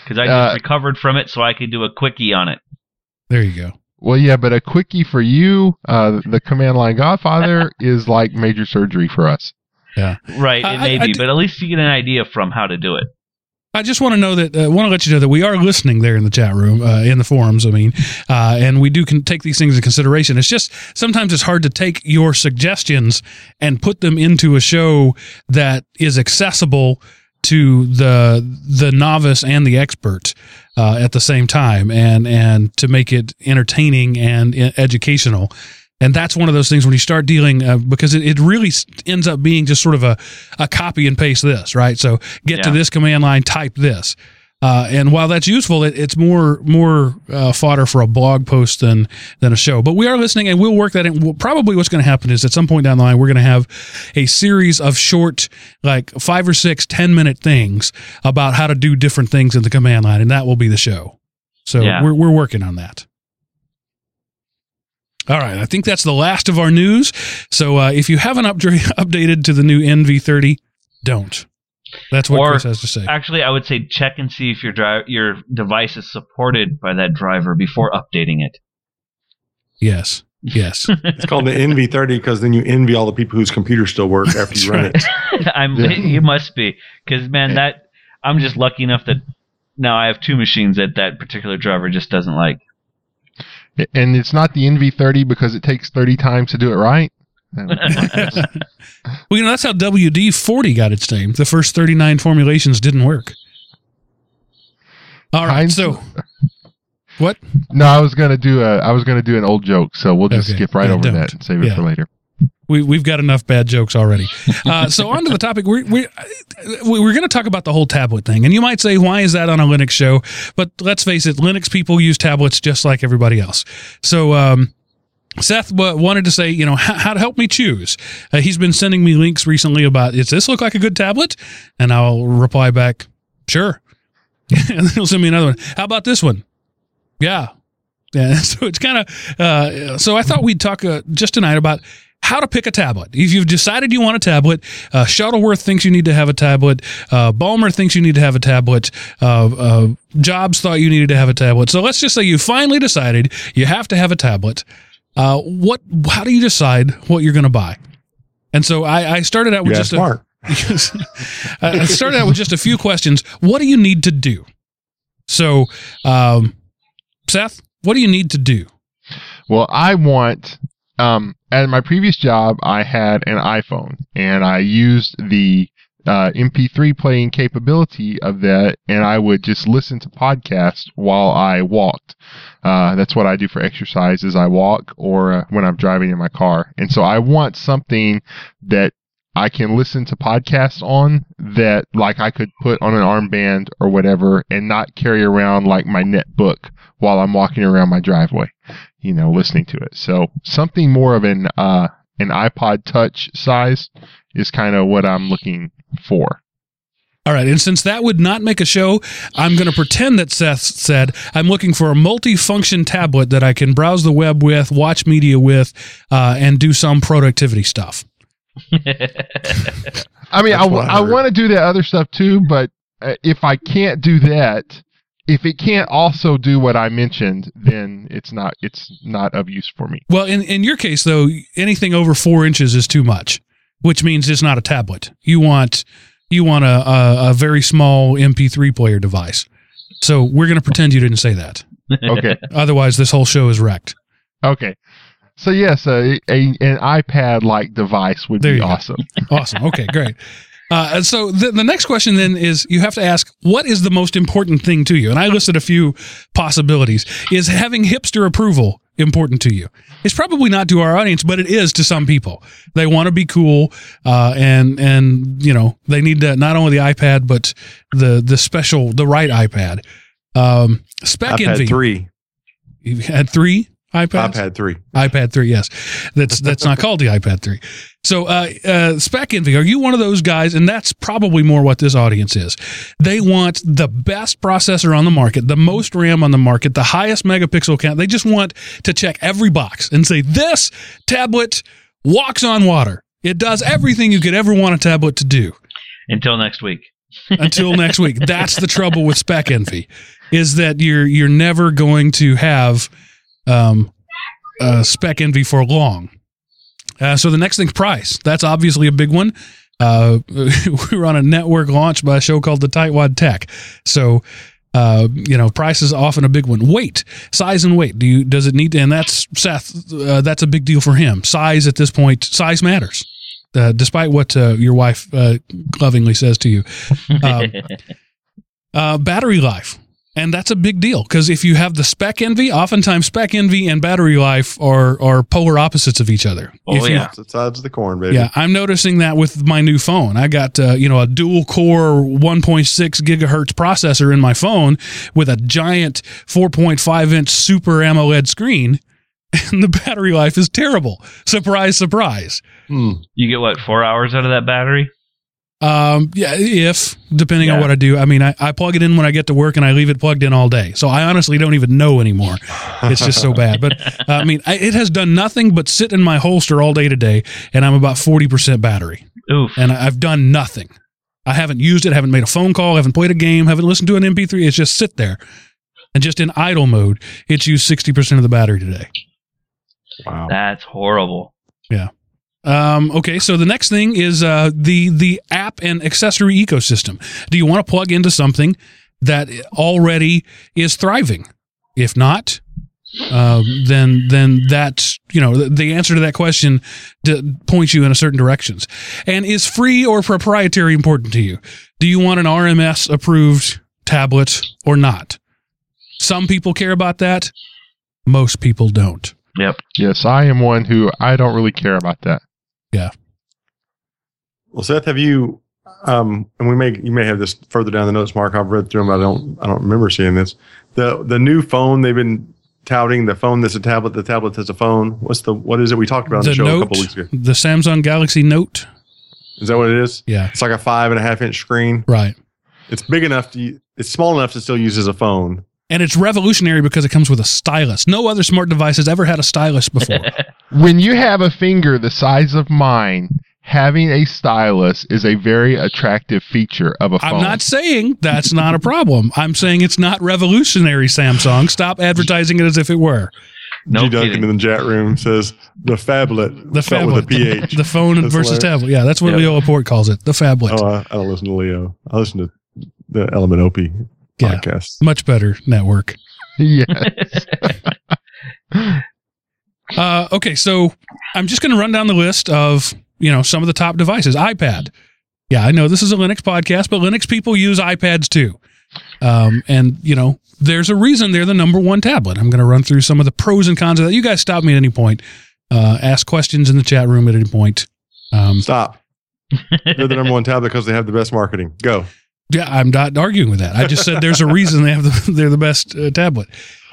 Because I just uh, recovered from it, so I could do a quickie on it. There you go. Well, yeah, but a quickie for you, uh, the command line godfather, is like major surgery for us. Yeah. Right, it may I, be, I, but at least you get an idea from how to do it. I just want to know that, uh, want to let you know that we are listening there in the chat room, uh, in the forums, I mean, uh, and we do can take these things into consideration. It's just sometimes it's hard to take your suggestions and put them into a show that is accessible to the the novice and the expert uh, at the same time, and and to make it entertaining and educational. And that's one of those things when you start dealing, uh, because it, it really ends up being just sort of a, a copy and paste this, right? So get yeah. to this command line, type this. Uh, and while that's useful, it, it's more more uh, fodder for a blog post than than a show. But we are listening, and we'll work that in. We'll, probably what's going to happen is at some point down the line, we're going to have a series of short, like five or six, ten-minute things about how to do different things in the command line, and that will be the show. So yeah. we're we're working on that. All right, I think that's the last of our news. So uh, if you haven't up- updated to the new N V thirty, don't. That's what or, Chris has to say. Actually, I would say check and see if your dri- your device is supported by that driver before updating it. Yes, yes. It's called the N V thirty because then you envy all the people whose computers still work after you run right. it. I'm, yeah. You must be because, man, that I'm just lucky enough that now I have two machines that that particular driver just doesn't like. And it's not the N V thirty because it takes thirty times to do it right? Well, you know, that's how W D forty got its name. The first thirty-nine formulations didn't work. All right, Heinz- so... What? No, I was going to do a. I was going to do an old joke, so we'll just okay. skip right yeah, over don't. that and save it yeah. for later. We, we've got enough bad jokes already. Uh, so on to the topic. We're, we're, we're going to talk about the whole tablet thing. And you might say, why is that on a Linux show? But let's face it, Linux people use tablets just like everybody else. So um, Seth wanted to say, you know, how to help me choose. Uh, he's been sending me links recently about, does this look like a good tablet? And I'll reply back, sure. And then he'll send me another one. How about this one? Yeah. Yeah. So it's kind of, uh, so I thought we'd talk uh, just tonight about how to pick a tablet. If you've decided you want a tablet, uh, Shuttleworth thinks you need to have a tablet. Uh, Balmer thinks you need to have a tablet. Uh, uh, Jobs thought you needed to have a tablet. So let's just say you finally decided you have to have a tablet. Uh, what, how do you decide what you're going to buy? And so I, I started out with yes, just Mark. a, I started out with just a few questions. What do you need to do? So, um, Seth, what do you need to do? Well, I want, um, at my previous job, I had an iPhone, and I used the uh, M P three playing capability of that, and I would just listen to podcasts while I walked. Uh, that's what I do for exercise, is I walk or uh, when I'm driving in my car. And so I want something that I can listen to podcasts on, that like I could put on an armband or whatever and not carry around like my netbook while I'm walking around my driveway, you know, listening to it. So something more of an uh, an iPod Touch size is kind of what I'm looking for. All right, and since that would not make a show, I'm going to pretend that Seth said, I'm looking for a multi-function tablet that I can browse the web with, watch media with, uh, and do some productivity stuff. I mean, That's I, I want to do that other stuff too, but uh, if I can't do that, if it can't also do what I mentioned, then it's not it's not of use for me. Well, in, in your case, though, anything over four inches is too much, which means it's not a tablet. You want you want a, a, a very small M P three player device. So we're going to pretend you didn't say that. Okay. Otherwise, this whole show is wrecked. Okay. So, yes, a, a, an iPad-like device would there be awesome. Awesome. Okay, great. Uh, so the, the next question then is, you have to ask, what is the most important thing to you? And I listed a few possibilities. Is having hipster approval important to you? It's probably not to our audience, but it is to some people. They want to be cool, uh, and and you know they need to, not only the iPad, but the the special, the right iPad. Um, spec iPad envy. three. You had three iPads? iPad three. iPad three, yes. That's that's not called the iPad three. So uh, uh, spec envy, are you one of those guys, and that's probably more what this audience is. They want the best processor on the market, the most RAM on the market, the highest megapixel count. They just want to check every box and say, this tablet walks on water. It does everything you could ever want a tablet to do. Until next week. Until next week. That's the trouble with spec envy, is that you're you're never going to have um, uh, spec envy for long. Uh, so the next thing, price. That's obviously a big one. Uh, we were on a network launch by a show called the Tightwad Tech. So, uh, you know, price is often a big one. Weight, size and weight. Do you, does it need to, and that's Seth, uh, that's a big deal for him. Size at this point, size matters. Uh, despite what, uh, your wife, uh, lovingly says to you, uh, uh, battery life. And that's a big deal, because if you have the spec envy, oftentimes spec envy and battery life are, are polar opposites of each other. Oh, if yeah. Opposite sides of the corn, baby. Yeah, I'm noticing that with my new phone. I got uh, you know a dual-core one point six gigahertz processor in my phone with a giant four point five inch Super AMOLED screen, and the battery life is terrible. Surprise, surprise. Mm. You get, what, four hours out of that battery? Um, yeah, if, depending yeah. on what I do. I mean, I, I plug it in when I get to work and I leave it plugged in all day. So I honestly don't even know anymore. It's just so bad. But uh, I mean, I, it has done nothing but sit in my holster all day today, and I'm about forty percent battery. Oof. And I, I've done nothing. I haven't used it. I haven't made a phone call. I haven't played a game. Haven't listened to an M P three. It's just sit there. And just in idle mode, it's used sixty percent of the battery today. Wow. That's horrible. Yeah. Um, okay, so the next thing is uh, the the app and accessory ecosystem. Do you want to plug into something that already is thriving? If not, uh, then then that's, you know, the, the answer to that question d- points you in a certain directions. And is free or proprietary important to you? Do you want an R M S approved tablet or not? Some people care about that. Most people don't. Yep. Yes, I am one who I don't really care about that. Yeah. Well, Seth, have you? Um, and we may you may have this further down the notes, Mark. I've read through them. But I don't I don't remember seeing this. the The new phone they've been touting, the phone that's a tablet, the tablet that's a phone. What's the what is it we talked about on the, the show Note, a couple weeks ago? The Samsung Galaxy Note. Is that what it is? Yeah. It's like a five and a half inch screen. Right. It's big enough to. It's small enough to still use as a phone. And it's revolutionary because it comes with a stylus. No other smart device has ever had a stylus before. When you have a finger the size of mine, having a stylus is a very attractive feature of a phone. I'm not saying that's not a problem. I'm saying it's not revolutionary, Samsung. Stop advertising it as if it were. No G Duncan in the chat room says the phablet. The phablet. The, P H. The phone that's versus hilarious. Tablet. Yeah, that's what yep. Leo Laporte calls it. The phablet. Oh, I, I don't listen to Leo. I listen to the Element O P podcast. Yeah, much better network. Yes. uh, okay, so I'm just going to run down the list of, you know, some of the top devices. iPad. Yeah, I know this is a Linux podcast, but Linux people use iPads too. Um, and, you know, there's a reason they're the number one tablet. I'm going to run through some of the pros and cons of that. You guys stop me at any point. Uh, ask questions in the chat room at any point. Um, stop. They're the number one tablet because they have the best marketing. Go. Yeah, I'm not arguing with that. I just said there's a reason they have the, they're the best uh, tablet.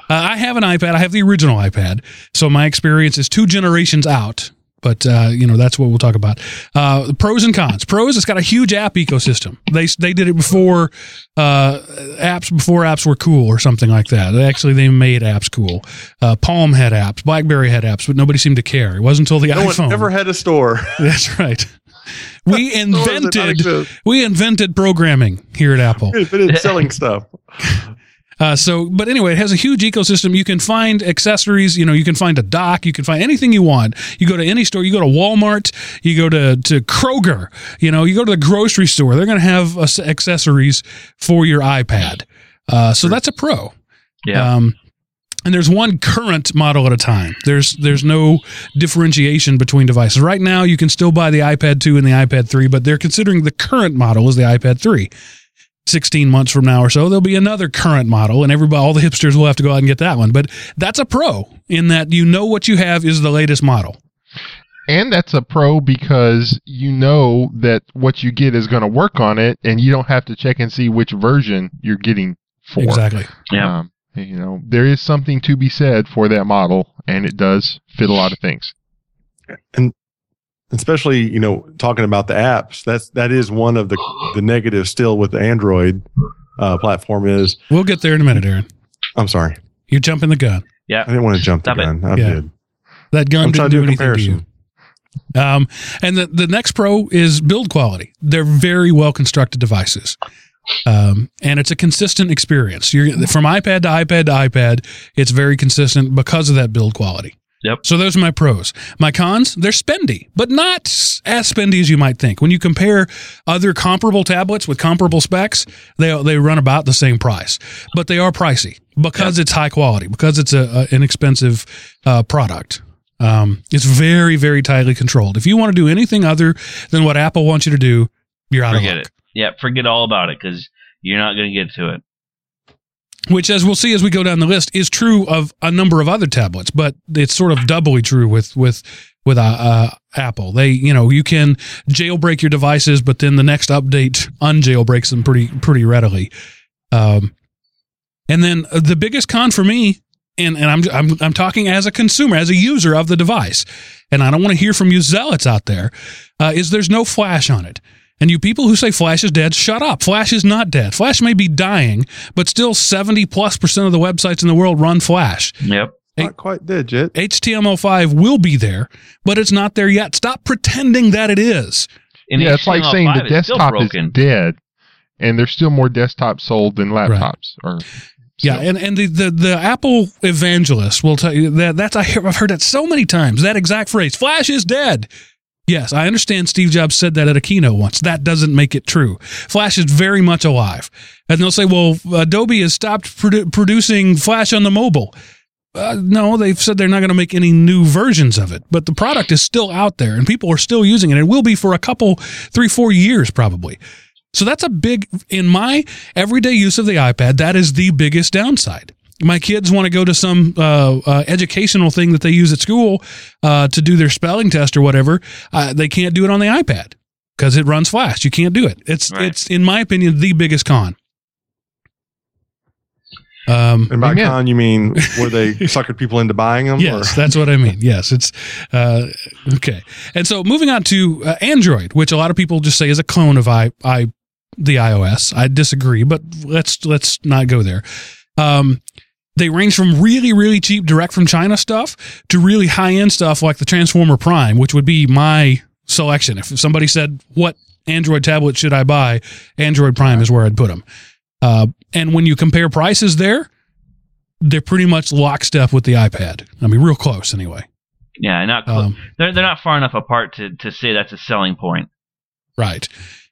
Uh, I have an iPad. I have the original iPad. So my experience is two generations out. But, uh, you know, that's what we'll talk about. Uh, pros and cons. Pros, it's got a huge app ecosystem. They they did it before uh, apps before apps were cool or something like that. Actually, they made apps cool. Uh, Palm had apps. BlackBerry had apps, but nobody seemed to care. It wasn't until the no iPhone. No one ever had a store. That's right. We invented we invented programming here at Apple. It is selling stuff. Uh, so, but anyway, it has a huge ecosystem. You can find accessories. You know, you can find a dock. You can find anything you want. You go to any store. You go to Walmart. You go to, to Kroger. You know, you go to the grocery store. They're going to have uh, accessories for your iPad. Uh, so that's a pro. Yeah. Um, And there's one current model at a time. There's there's no differentiation between devices. Right now, you can still buy the iPad two and the iPad three, but they're considering the current model is the iPad three. sixteen months from now or so, there'll be another current model, and everybody, all the hipsters will have to go out and get that one. But that's a pro in that you know what you have is the latest model. And that's a pro because you know that what you get is going to work on it, and you don't have to check and see which version you're getting for. Exactly. Yeah. Um, You know, there is something to be said for that model, and it does fit a lot of things. And especially, you know, talking about the apps, that's that is one of the the negatives still with the Android uh, platform is. We'll get there in a minute, Aaron. I'm sorry. You're jumping the gun. Yeah, I didn't want to jump Stop the gun. It. I yeah. did. That gun I'm didn't do, do anything to you. Um, and the the next pro is build quality. They're very well constructed devices. Um, and it's a consistent experience. You're from iPad to iPad to iPad. It's very consistent because of that build quality. Yep. So those are my pros. My cons, they're spendy, but not as spendy as you might think. When you compare other comparable tablets with comparable specs, they they run about the same price, but they are pricey because yep. it's high quality, because it's a, a inexpensive uh, product. Um, it's very, very tightly controlled. If you want to do anything other than what Apple wants you to do, you're out Forget of luck. It. Yeah, forget all about it because you're not going to get to it. Which, as we'll see as we go down the list, is true of a number of other tablets, but it's sort of doubly true with with with uh, uh, Apple. They, you know, you can jailbreak your devices, but then the next update unjailbreaks them pretty pretty readily. Um, and then the biggest con for me, and and I'm I'm I'm talking as a consumer, as a user of the device, and I don't want to hear from you zealots out there, uh, is there's no Flash on it. And you people who say Flash is dead, shut up. Flash is not dead. Flash may be dying, but still seventy plus percent of the websites in the world run Flash. Yep. Not quite dead yet. H T M L five will be there, but it's not there yet. Stop pretending that it is. And yeah, it's like saying the desktop is dead, and there's still more desktops sold than laptops. Right. Or yeah, so. and, and the, the, the Apple evangelist will tell you that. That's I hear, I've heard that so many times, that exact phrase, Flash is dead. Yes, I understand Steve Jobs said that at a keynote once. That doesn't make it true. Flash is very much alive. And they'll say, well, Adobe has stopped produ- producing Flash on the mobile. Uh, no, they've said they're not going to make any new versions of it. But the product is still out there, and people are still using it. It will be for a couple, three, four years probably. So that's a big, in my everyday use of the iPad, that is the biggest downside. my kids want to go to some uh, uh, educational thing that they use at school uh, to do their spelling test or whatever, uh, they can't do it on the iPad because it runs Flash. You can't do it. It's, right. it's in my opinion, the biggest con. Um, and by yeah. con, you mean were they suckered people into buying them? Yes, or? That's what I mean. Yes, it's uh, okay. And so moving on to uh, Android, which a lot of people just say is a clone of I, I, the iOS. I disagree, but let's let's not go there. Um, they range from really, really cheap direct from China stuff to really high end stuff like the Transformer Prime, which would be my selection. If somebody said, "What Android tablet should I buy?" Android Prime is where I'd put them. Uh, and when you compare prices there, they're pretty much lockstep with the iPad. I mean, real close anyway. Yeah, not close. Um, they're, they're not far enough apart to, to say that's a selling point. Right.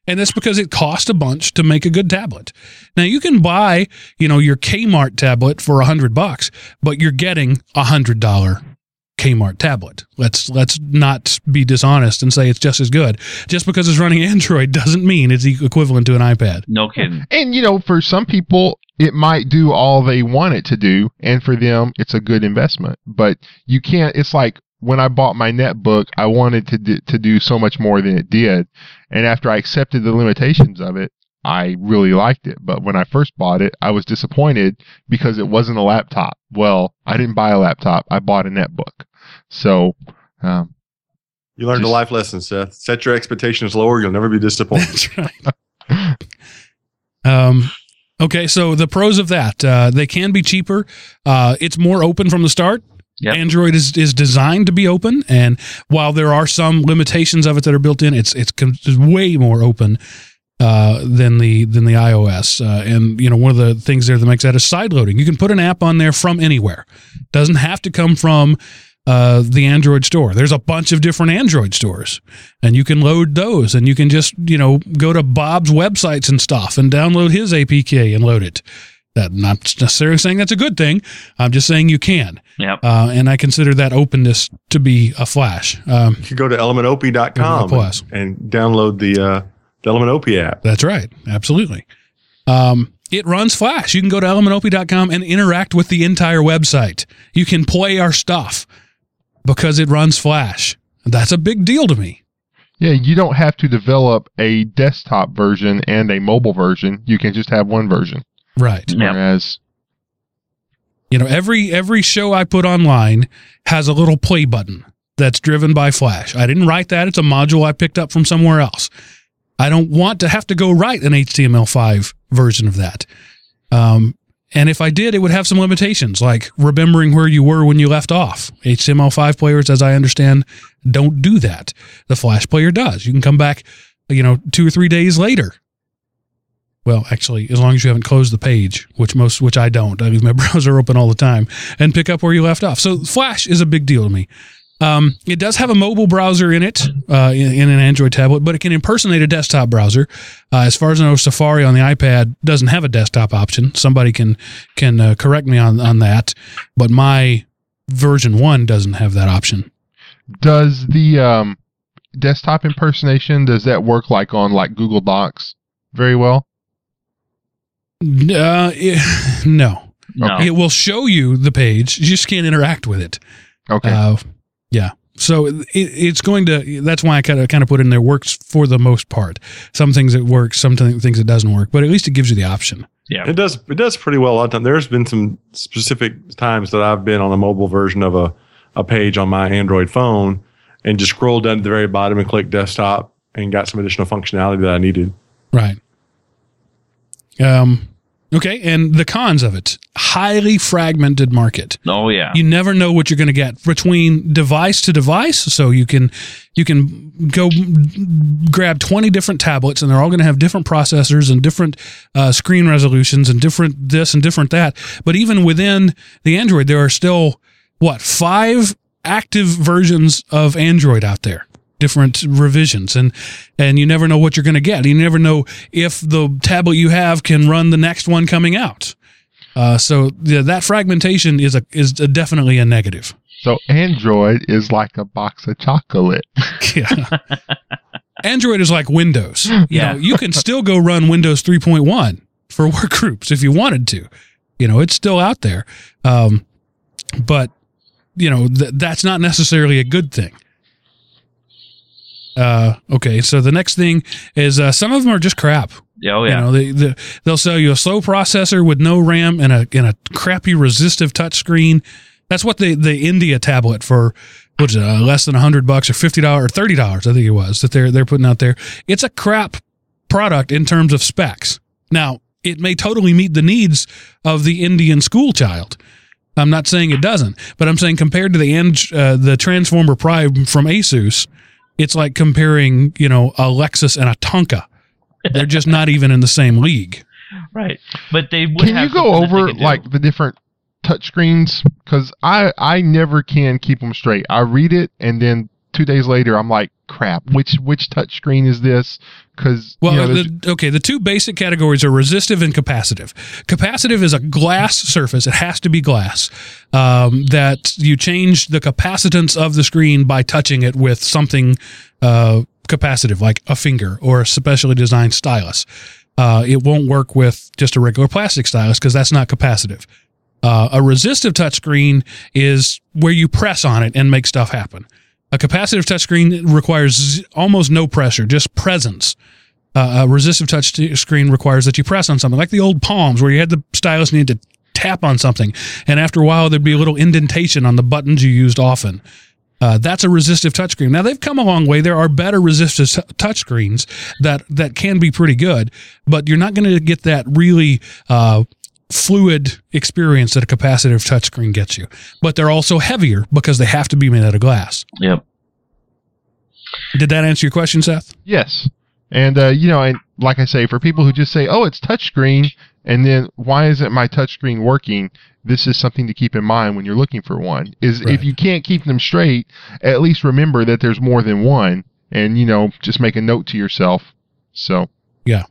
And that's because it costs a bunch to make a good tablet. Now, you can buy, you know, your Kmart tablet for a hundred bucks, but you're getting a one hundred dollars Kmart tablet. Let's let's not be dishonest and say it's just as good. Just because it's running Android doesn't mean it's equivalent to an iPad. No kidding. And, you know, for some people, it might do all they want it to do, and for them, it's a good investment. But you can't, it's like when I bought my netbook, I wanted to do, to do so much more than it did. And after I accepted the limitations of it, I really liked it. But when I first bought it, I was disappointed because it wasn't a laptop. Well, I didn't buy a laptop. I bought a netbook. So, um, you learned just, a life lesson, Seth. Set your expectations lower. You'll never be disappointed. That's right. um, okay. So the pros of that, uh, they can be cheaper. Uh, it's more open from the start. Yep. Android is, is designed to be open, and while there are some limitations of it that are built in, it's it's, it's way more open uh, than the than the iOS. Uh, and you know, one of the things there that makes that is side loading. You can put an app on there from anywhere; it doesn't have to come from uh, the Android store. There's a bunch of different Android stores, and you can load those, and you can just you know go to Bob's websites and stuff and download his A P K and load it. That I'm not necessarily saying that's a good thing. I'm just saying you can. Yep. Uh, and I consider that openness to be a Flash. Um, you can go to element O P dot com and, and download the, uh, the Element O P app. That's right. Absolutely. Um, it runs Flash. You can go to element O P dot com and interact with the entire website. You can play our stuff because it runs Flash. That's a big deal to me. Yeah, you don't have to develop a desktop version and a mobile version. You can just have one version. Right. Yep. Whereas, you know, every every show I put online has a little play button that's driven by Flash. I didn't write that. It's a module I picked up from somewhere else. I don't want to have to go write an H T M L five version of that. Um, and if I did, it would have some limitations, like remembering where you were when you left off. H T M L five players, as I understand, don't do that. The Flash player does. You can come back, you know, two or three days later. Well, actually, as long as you haven't closed the page, which most, which I don't. I leave my browser open all the time and pick up where you left off. So Flash is a big deal to me. Um, it does have a mobile browser in it, uh, in, in an Android tablet, but it can impersonate a desktop browser. Uh, as far as I know, Safari on the iPad doesn't have a desktop option. Somebody can can uh, correct me on, on that, but my version one doesn't have that option. Does the um, desktop impersonation, does that work like on like Google Docs very well? Uh, it, no. no, it will show you the page. You just can't interact with it. Okay. Uh, yeah. So it, it's going to, that's why I kind of, kind of put in there works for the most part. Some things it works, some things it doesn't work, but at least it gives you the option. Yeah. It does, it does pretty well a lot of time. There's been some specific times that I've been on a mobile version of a, a page on my Android phone and just scrolled down to the very bottom and clicked desktop and got some additional functionality that I needed. Right. Um, okay, and the cons of it. Highly fragmented market. Oh, yeah. You never know what you're going to get between device to device. So you can you can go grab twenty different tablets, and they're all going to have different processors and different uh, screen resolutions and different this and different that. But even within the Android, there are still, what, five active versions of Android out there. Different revisions, and and you never know what you're going to get. You never know if the tablet you have can run the next one coming out. Uh, so the, that fragmentation is a is a definitely a negative. So Android is like a box of chocolate. Yeah. Android is like Windows. You yeah, know, you can still go run Windows three point one for workgroups if you wanted to. You know, it's still out there. Um, but, you know, th- that's not necessarily a good thing. Uh, okay, so the next thing is uh, some of them are just crap. Oh, yeah. You know, they, they, they'll sell you a slow processor with no RAM and a and a crappy resistive touchscreen. That's what the, the India tablet for, what's it, uh, less than one hundred bucks or fifty dollars or thirty dollars, I think it was, that they're, they're putting out there. It's a crap product in terms of specs. Now, it may totally meet the needs of the Indian school child. I'm not saying it doesn't, but I'm saying compared to the uh, the Transformer Prime from Asus, it's like comparing, you know, a Lexus and a Tonka. They're just not even in the same league. Right. But they would Can have you go over, like, the different touchscreens? Because I, I never can keep them straight. I read it, and then two days later, I'm like, crap, which which touchscreen is this? Because Well, you know, the, okay, the two basic categories are resistive and capacitive. Capacitive is a glass surface. It has to be glass. Um, that you change the capacitance of the screen by touching it with something uh, capacitive, like a finger or a specially designed stylus. Uh, it won't work with just a regular plastic stylus because that's not capacitive. Uh, a resistive touchscreen is where you press on it and make stuff happen. A capacitive touchscreen requires almost no pressure, just presence. Uh, a resistive touchscreen requires that you press on something, like the old Palms, where you had the stylus and you had to tap on something. And after a while, there'd be a little indentation on the buttons you used often. Uh, that's a resistive touchscreen. Now, they've come a long way. There are better resistive t- touchscreens that, that can be pretty good, but you're not going to get that really uh, fluid experience that a capacitive touchscreen gets you. But they're also heavier because they have to be made out of glass. Yep. Did that answer your question, Seth? Yes. And, uh, you know, I, like I say, for people who just say, oh, it's touchscreen, and then why isn't my touchscreen working? This is something to keep in mind when you're looking for one. Is right. If you can't keep them straight, at least remember that there's more than one, and, you know, just make a note to yourself. So, yeah.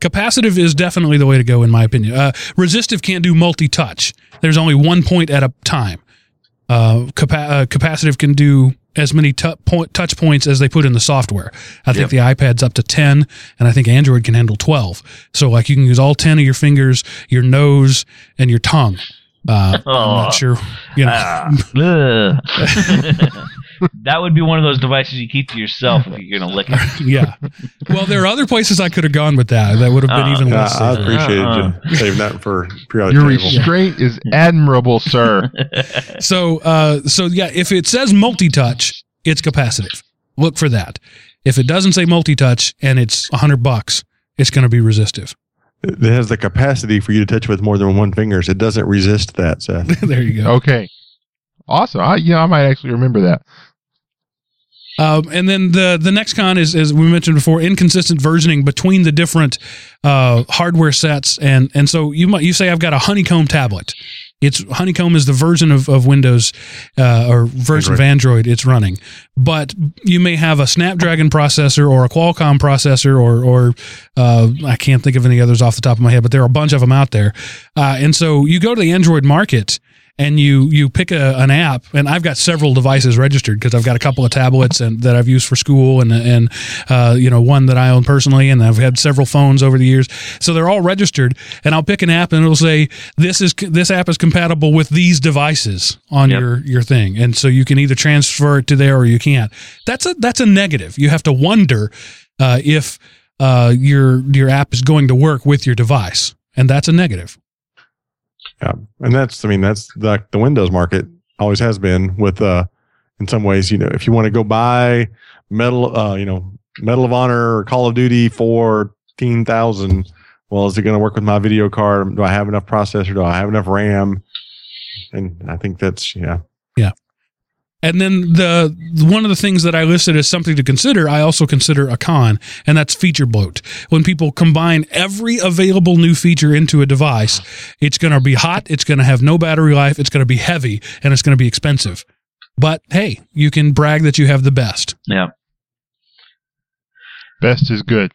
Capacitive is definitely the way to go, in my opinion. Uh, resistive can't do multi-touch. There's only one point at a time. Uh, capa- uh, capacitive can do as many t- point, touch points as they put in the software. I yep. think the iPad's up to ten, and I think Android can handle twelve. So, like, you can use all ten of your fingers, your nose, and your tongue. Uh, oh. I'm not sure. You know. uh, that would be one of those devices you keep to yourself if you're going to lick it. Yeah. Well, there are other places I could have gone with that. That would have been uh, even less. Uh, I appreciate uh, you uh, saving that for periodic Your table. Restraint is admirable, sir. So, uh, so yeah, if it says multi-touch, it's capacitive. Look for that. If it doesn't say multi-touch and it's a hundred bucks, it's going to be resistive. It has the capacity for you to touch with more than one finger. It doesn't resist that, Seth. There you go. Okay. Awesome. I, yeah, I might actually remember that. Um, and then the, the next con is, as we mentioned before, inconsistent versioning between the different uh, hardware sets. And and so you might you say, I've got a Honeycomb tablet. It's Honeycomb is the version of, of Windows uh, or version Android. of Android it's running. But you may have a Snapdragon processor or a Qualcomm processor or, or uh, I can't think of any others off the top of my head, but there are a bunch of them out there. Uh, and so you go to the Android market and you you pick a, an app, and I've got several devices registered because I've got a couple of tablets and that I've used for school, and and uh, you know one that I own personally, and I've had several phones over the years, so they're all registered. And I'll pick an app, and it'll say this is this app is compatible with these devices on yep. your your thing, and so you can either transfer it to there or you can't. That's a that's a negative. You have to wonder uh, if uh, your your app is going to work with your device, and that's a negative. Yeah, and that's, I mean, that's like the, the Windows market always has been with, uh, in some ways, you know, if you want to go buy Medal, uh, you know, Medal of Honor or Call of Duty for fourteen thousand dollars, well, is it going to work with my video card? Do I have enough processor? Do I have enough RAM? And I think that's, yeah. Yeah. And then the one of the things that I listed as something to consider, I also consider a con, and that's feature bloat. When people combine every available new feature into a device, it's going to be hot, it's going to have no battery life, it's going to be heavy, and it's going to be expensive. But, hey, you can brag that you have the best. Yeah. Best is good.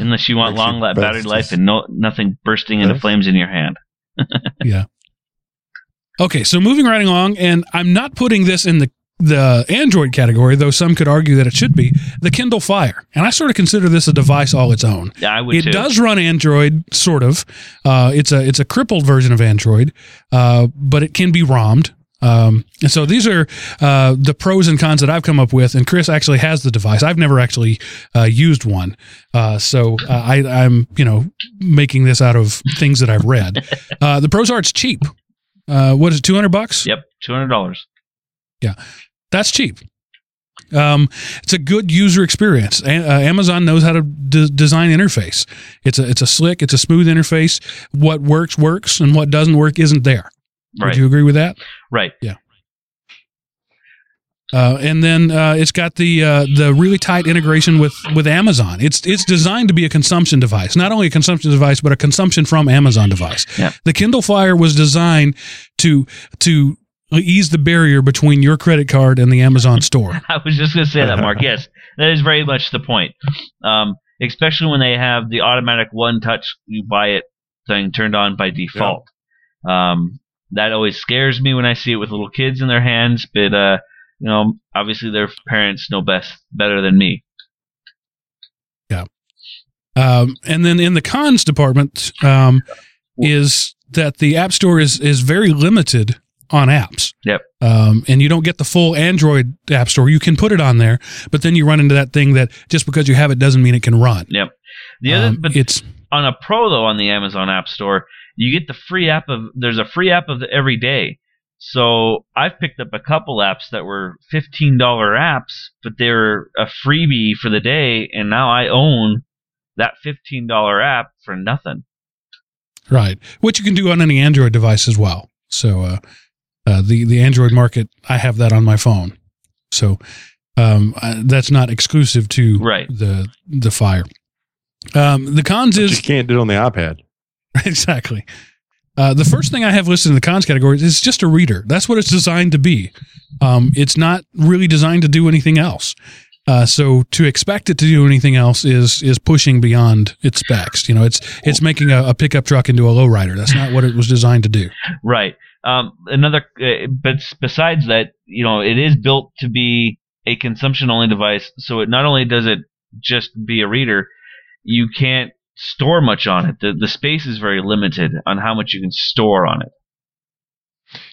Unless you want Makes long battery life and no nothing bursting best. into flames in your hand. Yeah. Okay, so moving right along, and I'm not putting this in the the Android category, though some could argue that it should be, the Kindle Fire. And I sort of consider this a device all its own. Yeah, I would it too. Does run Android, sort of. Uh, it's a it's a crippled version of Android, uh, but it can be ROMmed. Um, and so these are uh, the pros and cons that I've come up with. And Chris actually has the device. I've never actually uh, used one. Uh, so uh, I, I'm, you know, making this out of things that I've read. Uh, the pros are it's cheap. Uh, what is it, two hundred bucks? Yep, two hundred dollars. Yeah, that's cheap. Um, it's a good user experience. A- uh, Amazon knows how to d- design interface. It's a it's a slick, it's a smooth interface. What works, works, and what doesn't work isn't there. Right. Would you agree with that? Right. Yeah. Uh, and then uh, it's got the uh, the really tight integration with, with Amazon. It's it's designed to be a consumption device, not only a consumption device, but a consumption from Amazon device. Yeah. The Kindle Fire was designed to to ease the barrier between your credit card and the Amazon store. I was just going to say that, Mark. Yes, that is very much the point. Um, especially when they have the automatic one-touch you buy it thing turned on by default. Yeah. Um, that always scares me when I see it with little kids in their hands, but uh, you know, obviously their parents know best, better than me. Yeah. Um, and then in the cons department um, is that the App Store is is very limited on apps. Yep. Um, and you don't get the full Android App Store. You can put it on there, but then you run into that thing that just because you have it doesn't mean it can run. Yep. The other, um, but it's on a pro though on the Amazon App Store. You get the free app of, there's a free app of the every day. So I've picked up a couple apps that were fifteen dollars apps, but they were a freebie for the day. And now I own that fifteen dollars app for nothing. Right. Which you can do on any Android device as well. So, uh, uh the, the Android market, I have that on my phone. So, um, I, that's not exclusive to right. the, the Fire. Um, the cons but is you can't do it on the iPad. Exactly. Uh, the first thing I have listed in the cons category is it's just a reader. That's what it's designed to be. Um, it's not really designed to do anything else. Uh, so to expect it to do anything else is is pushing beyond its specs. You know, it's it's making a, a pickup truck into a lowrider. That's not what it was designed to do. Right. Um, another, uh, but besides that, you know, it is built to be a consumption-only device. So it not only does it just be a reader, you can't store much on it. The the space is very limited on how much you can store on it.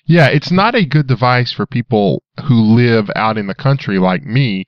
Yeah, it's not a good device for people who live out in the country like me.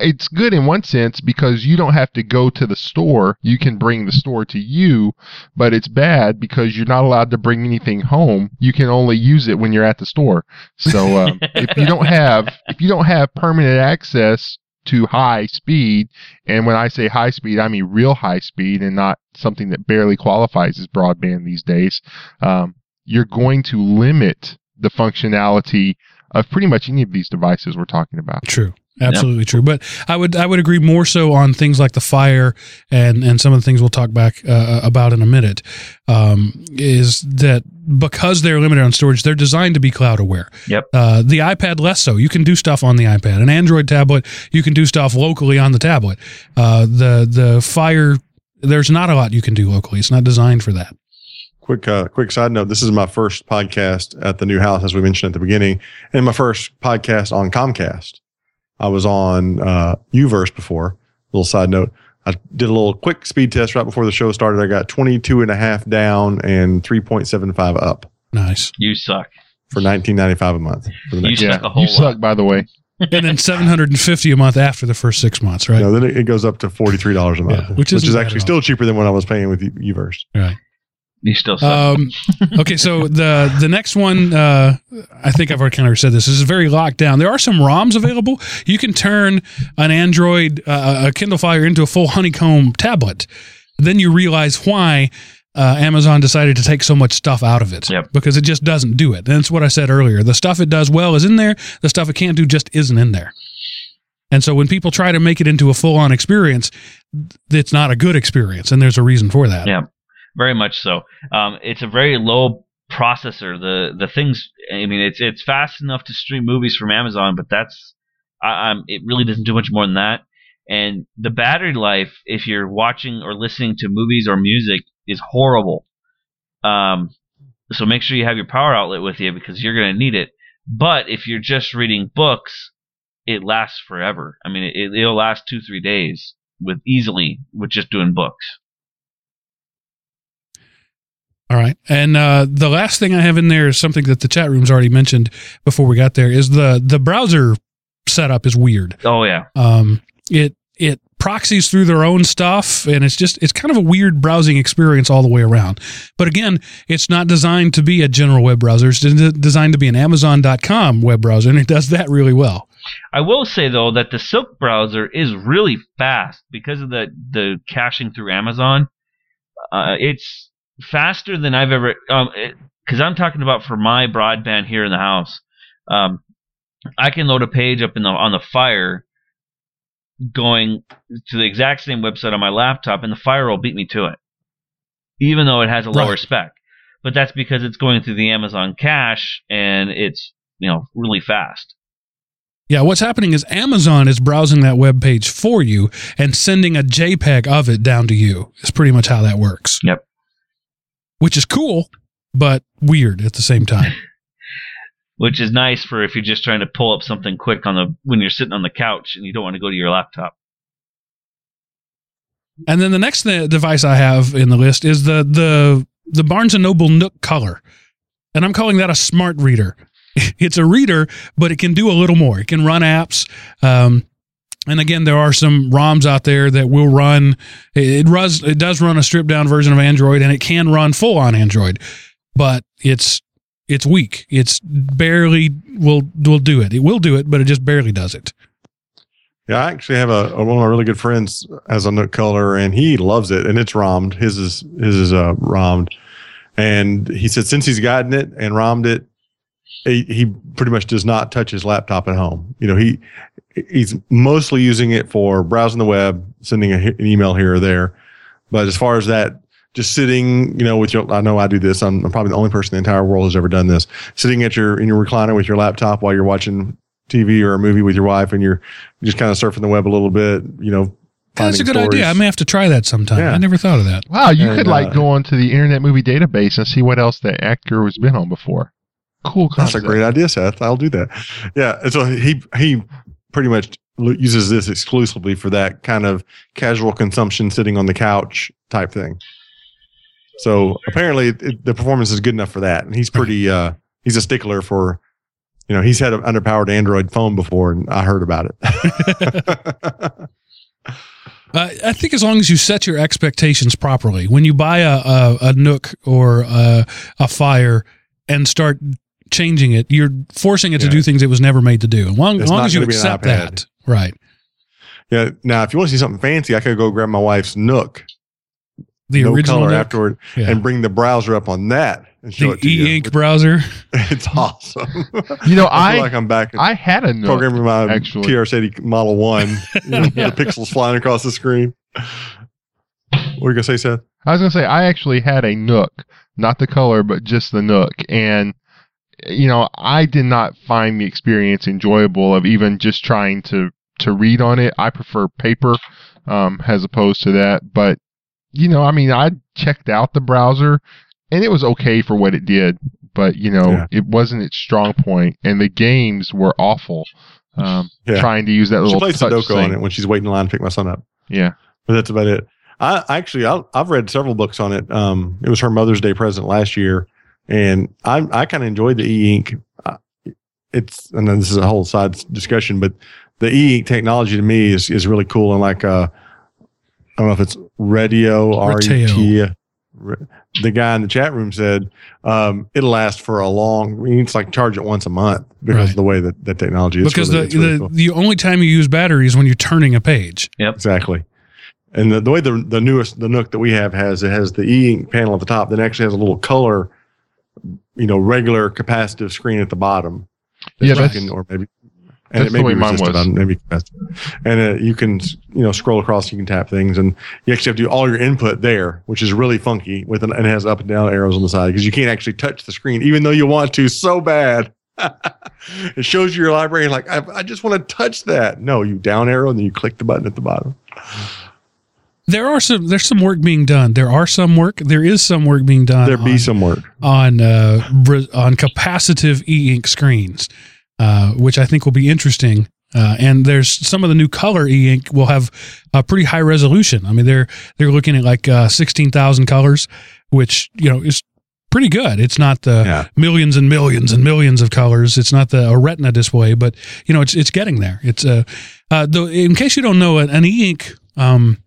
It's good in one sense because you don't have to go to the store. You can bring the store to you, but it's bad because you're not allowed to bring anything home. You can only use it when you're at the store. So um, if you don't have if you don't have permanent access to high speed, and when I say high speed, I mean real high speed and not something that barely qualifies as broadband these days, um, you're going to limit the functionality of pretty much any of these devices we're talking about. True. Absolutely yep. true. But I would I would agree more so on things like the Fire and, and some of the things we'll talk back uh, about in a minute, um, is that because they're limited on storage, they're designed to be cloud aware. Yep. Uh, the iPad less so. You can do stuff on the iPad. An Android tablet, you can do stuff locally on the tablet. Uh, the the Fire, there's not a lot you can do locally. It's not designed for that. Quick, uh, quick side note. This is my first podcast at the new house, as we mentioned at the beginning, and my first podcast on Comcast. I was on uh, Uverse before. Little side note. I did a little quick speed test right before the show started. I got twenty-two and a half down and three point seven five up. Nice. You suck. For nineteen ninety-five a month. For the next you year. Suck a whole You lot. Suck, by the way. And then seven hundred fifty a month after the first six months, right? No, then it goes up to forty-three dollars a month, yeah, which, which is actually still cheaper than what I was paying with Uverse. Right. You still suck. Um, okay, so the the next one, uh, I think I've already kind of said this. This is very locked down. There are some ROMs available. You can turn an Android, uh, a Kindle Fire into a full Honeycomb tablet. Then you realize why uh, Amazon decided to take so much stuff out of it. Yep. Because it just doesn't do it. And it's what I said earlier. The stuff it does well is in there. The stuff it can't do just isn't in there. And so when people try to make it into a full-on experience, it's not a good experience, and there's a reason for that. Yeah. Very much so. Um, it's a very low processor. The the things, I mean, it's it's fast enough to stream movies from Amazon, but that's, I, I'm, it really doesn't do much more than that. And the battery life, if you're watching or listening to movies or music, is horrible. Um, so make sure you have your power outlet with you because you're going to need it. But if you're just reading books, it lasts forever. I mean, it, it'll last two, three days with easily with just doing books. All right. And uh, the last thing I have in there is something that the chat room's already mentioned before we got there, is the, the browser setup is weird. Oh, yeah. Um, it it proxies through their own stuff, and it's just it's kind of a weird browsing experience all the way around. But again, it's not designed to be a general web browser. It's designed to be an Amazon dot com web browser, and it does that really well. I will say, though, that the Silk browser is really fast because of the, the caching through Amazon. Uh, it's... faster than I've ever, um, because I'm talking about for my broadband here in the house. Um, I can load a page up in the on the Fire, going to the exact same website on my laptop, and the Fire will beat me to it, even though it has a right. lower spec. But that's because it's going through the Amazon cache, and it's you know really fast. Yeah, what's happening is Amazon is browsing that web page for you and sending a JPEG of it down to you. It's pretty much how that works. Yep. Which is cool, but weird at the same time. Which is nice for if you're just trying to pull up something quick on the when you're sitting on the couch and you don't want to go to your laptop. And then the next th- device I have in the list is the the the Barnes and Noble Nook Color, and I'm calling that a smart reader. It's a reader, but it can do a little more. It can run apps. Um, And again, there are some ROMs out there that will run. It runs. It does run a stripped down version of Android, and it can run full on Android, but it's it's weak. It's barely will will do it. It will do it, but it just barely does it. Yeah, I actually have a, a one of my really good friends has a Nook Color, and he loves it, and it's ROMmed. His is his is uh, ROMmed, and he said since he's gotten it and ROMmed it, he, he pretty much does not touch his laptop at home. You know he. He's mostly using it for browsing the web, sending a, an email here or there. But as far as that, just sitting, you know, with your, I know I do this. I'm, I'm probably the only person in the entire world who's ever done this. Sitting at your, in your recliner with your laptop while you're watching T V or a movie with your wife and you're just kind of surfing the web a little bit, you know. That's a good stories. idea. I may have to try that sometime. Yeah. I never thought of that. Wow. You and, could like uh, go onto the Internet Movie Database and see what else the actor has been on before. Cool concept. That's a great idea, Seth. I'll do that. Yeah. And so he, he, pretty much uses this exclusively for that kind of casual consumption, sitting on the couch type thing. So apparently it, the performance is good enough for that. And he's pretty, uh, he's a stickler for, you know, he's had an underpowered Android phone before and I heard about it. Uh, I think as long as you set your expectations properly, when you buy a, a, a Nook or a, a Fire and start changing it, you're forcing it yeah. to do things it was never made to do. As long, long as you accept that. Right. Yeah. Now, if you want to see something fancy, I could go grab my wife's Nook. The no original Color Nook. Afterward yeah. and bring the browser up on that. And show the it to e-ink you. browser. It's awesome. You know, I, I feel like I'm back. I had a Nook, programming my actually. T R S eighty Model one. You know, yeah. The pixels flying across the screen. What were you going to say, Seth? I was going to say, I actually had a Nook, not the Color, but just the Nook. And you know, I did not find the experience enjoyable of even just trying to, to read on it. I prefer paper um, as opposed to that. But, you know, I mean, I checked out the browser, and it was okay for what it did. But, you know, yeah. it wasn't its strong point, and the games were awful. Um, yeah. Trying to use that little touch thing. She plays Sudoku on it when she's waiting in line to pick my son up. Yeah. But that's about it. I Actually, I, I've read several books on it. Um, it was her Mother's Day present last year. And I I kind of enjoyed the e-ink. It's, and then this is a whole side discussion, but the e-ink technology to me is, is really cool. And like, uh, I don't know if it's Retio, R E T I O. The guy in the chat room said, um, it'll last for a long, you need to like charge it once a month because right. of the way that, that technology is. Because really, the, really the, cool. the only time you use battery is when you're turning a page. Yep. Exactly. And the, the way the, the newest, the Nook that we have has, it has the e-ink panel at the top that actually has a little color, you know, regular capacitive screen at the bottom. Yeah, that's, can, or maybe, and that's it may the way be mine was. Maybe capacitive. And uh, you can, you know, scroll across, you can tap things, and you actually have to do all your input there, which is really funky, with an, and it has up and down arrows on the side, because you can't actually touch the screen, even though you want to so bad. It shows you your library, like, I, I just want to touch that. No, you down arrow, and then you click the button at the bottom. There are some. There's some work being done. There are some work. There is some work being done. There be on, some work on uh, on capacitive e-ink screens, uh, which I think will be interesting. Uh, and there's some of the new color e-ink will have a pretty high resolution. I mean, they're they're looking at like uh, sixteen thousand colors, which you know is pretty good. It's not the yeah. millions and millions and millions of colors. It's not the a Retina display, but you know it's it's getting there. It's uh, uh though in case you don't know, an, an e-ink um.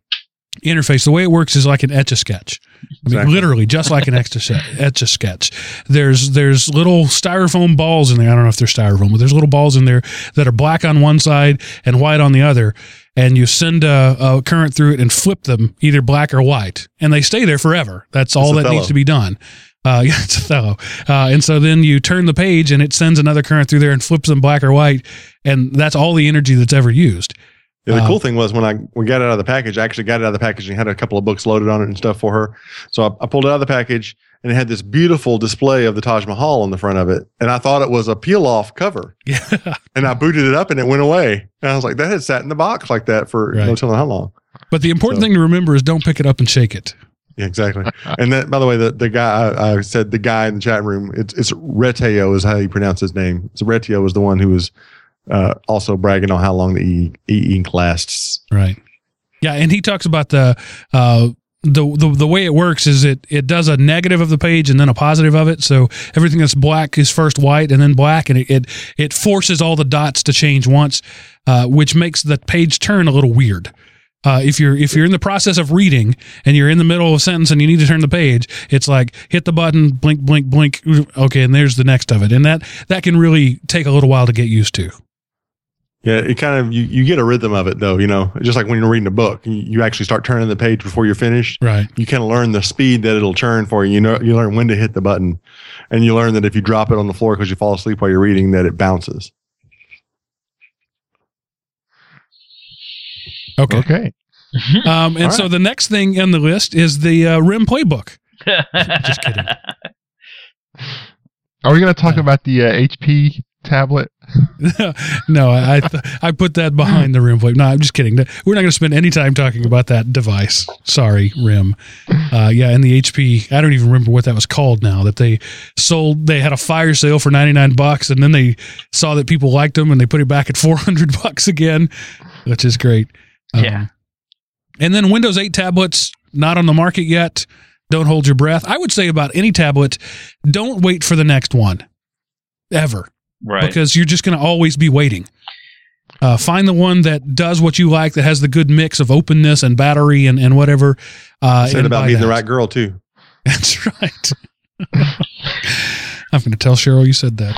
interface, the way it works is like an Etch-a-Sketch. Exactly. I mean, literally, just like an Etch-a-Sketch. There's there's little styrofoam balls in there. I don't know if they're styrofoam, but there's little balls in there that are black on one side and white on the other. And you send a, a current through it and flip them, either black or white. And they stay there forever. That's all that needs to be done. Uh, yeah, it's Othello. Uh, and so then you turn the page and it sends another current through there and flips them black or white. And that's all the energy that's ever used. Yeah, the um, cool thing was when I we got it out of the package, I actually got it out of the package and had a couple of books loaded on it and stuff for her. So I, I pulled it out of the package and it had this beautiful display of the Taj Mahal on the front of it. And I thought it was a peel-off cover. Yeah. And I booted it up and it went away. And I was like, that had sat in the box like that for right. no telling how long. But the important so, thing to remember is don't pick it up and shake it. Yeah, exactly. And that, by the way, the, the guy, I, I said the guy in the chat room, it's, it's Reteo is how you pronounce his name. So Reteo was the one who was... Uh, also bragging on how long the e, e ink lasts, right? Yeah, and he talks about the uh, the the the way it works is it it does a negative of the page and then a positive of it. So everything that's black is first white and then black, and it it, it forces all the dots to change once, uh, which makes the page turn a little weird. Uh, if you're if you're in the process of reading and you're in the middle of a sentence and you need to turn the page, it's like hit the button, blink, blink, blink. Okay, and there's the next of it, and that that can really take a little while to get used to. Yeah, it kind of, you, you get a rhythm of it though, you know, just like when you're reading a book, you, you actually start turning the page before you're finished. Right. You kind of learn the speed that it'll turn for you. You know, you learn when to hit the button, and you learn that if you drop it on the floor because you fall asleep while you're reading, that it bounces. Okay. Okay. um, and right. So the next thing in the list is the uh, R I M playbook. Just kidding. Are we going to talk uh, about the uh, H P tablet? No, I th- I put that behind the R I M plate. No, I'm just kidding. We're not going to spend any time talking about that device. Sorry, R I M. Uh, yeah, and the H P, I don't even remember what that was called now, that they sold, they had a fire sale for ninety-nine bucks, and then they saw that people liked them, and they put it back at four hundred bucks again, which is great. Um, yeah. And then Windows eight tablets, not on the market yet. Don't hold your breath. I would say about any tablet, don't wait for the next one, ever. Right. Because you're just going to always be waiting. Uh, find the one that does what you like, that has the good mix of openness and battery and, and whatever. Uh, said and about being the right girl, too. That's right. I'm going to tell Cheryl you said that.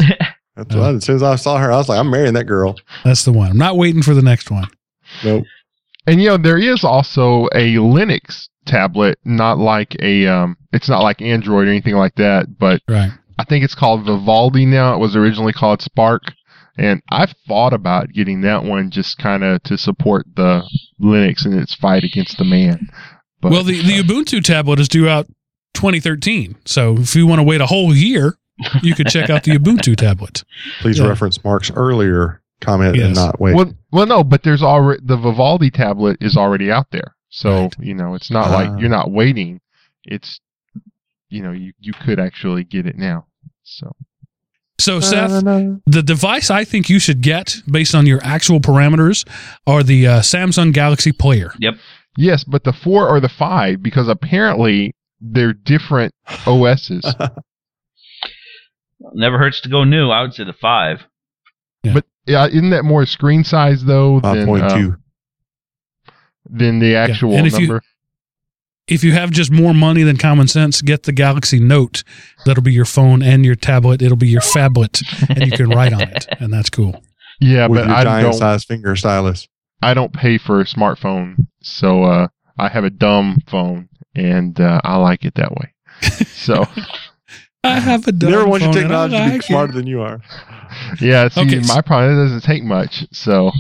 That's uh, what, as soon as I saw her, I was like, I'm marrying that girl. That's the one. I'm not waiting for the next one. Nope. And, you know, there is also a Linux tablet, not like a, um, it's not like Android or anything like that, but... Right. I think it's called Vivaldi now. It was originally called Spark. And I've thought about getting that one just kind of to support the Linux in its fight against the man. But, well, the, the Ubuntu tablet is due out twenty thirteen. So if you want to wait a whole year, you could check out the Ubuntu tablet. Please yeah. reference Mark's earlier comment yes. and not wait. Well, well, no, but there's already the Vivaldi tablet is already out there. So, right. you know, it's not uh, like you're not waiting. It's, you know, you, you could actually get it now. So, so Seth, uh, no. the device I think you should get based on your actual parameters are the uh, Samsung Galaxy Player. Yep. Yes, but the four or the five, because apparently they're different O S's. Never hurts to go new. I would say the five. Yeah. But uh, isn't that more screen size, though, uh, than, um, than the actual yeah. number? You, If you have just more money than common sense, get the Galaxy Note. That'll be your phone and your tablet. It'll be your phablet, and you can write on it, and that's cool. Yeah, with but your I giant don't size finger stylus. I don't pay for a smartphone, so uh, I have a dumb phone, and uh, I like it that way. So I have a dumb. Never want your technology to be smarter than you are. Yeah, see, okay. my problem doesn't take much. So,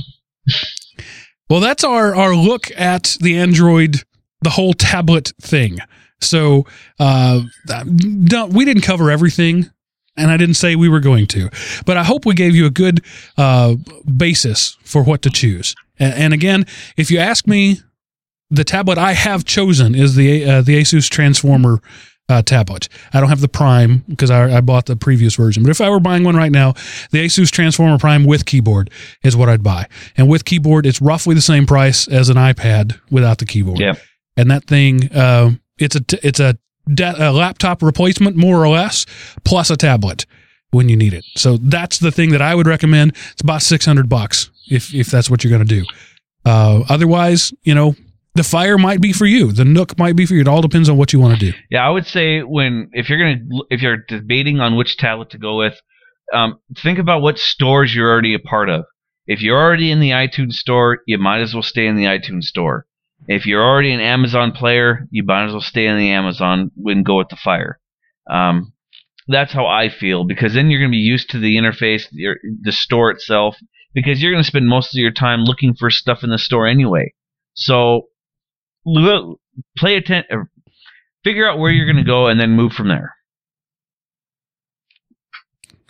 well, that's our our look at the Android. The whole tablet thing. So uh, don't, we didn't cover everything, and I didn't say we were going to. But I hope we gave you a good uh, basis for what to choose. And, and again, if you ask me, the tablet I have chosen is the uh, the Asus Transformer uh, tablet. I don't have the Prime because I, I bought the previous version. But if I were buying one right now, the Asus Transformer Prime with keyboard is what I'd buy. And with keyboard, it's roughly the same price as an iPad without the keyboard. Yeah. And that thing, uh, it's a t- it's a, de- a laptop replacement, more or less, plus a tablet when you need it. So that's the thing that I would recommend. It's about six hundred bucks if if that's what you're going to do. Uh, otherwise, you know, the Fire might be for you. The Nook might be for you. It all depends on what you want to do. Yeah, I would say when if you're going to if you're debating on which tablet to go with, um, think about what stores you're already a part of. If you're already in the iTunes store, you might as well stay in the iTunes store. If you're already an Amazon player, you might as well stay in the Amazon and go with the Fire. Um, that's how I feel, because then you're going to be used to the interface, your, the store itself, because you're going to spend most of your time looking for stuff in the store anyway. So play atten- or figure out where you're going to go and then move from there.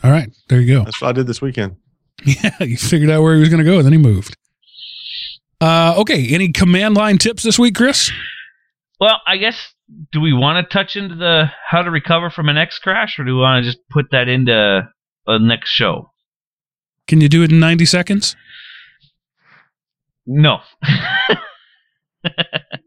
All right. There you go. That's what I did this weekend. Yeah, you figured out where he was going to go and then he moved. Uh, okay, any command line tips this week, Chris? Well, I guess, do we want to touch into the how to recover from an X crash, or do we want to just put that into the next show? Can you do it in ninety seconds? No.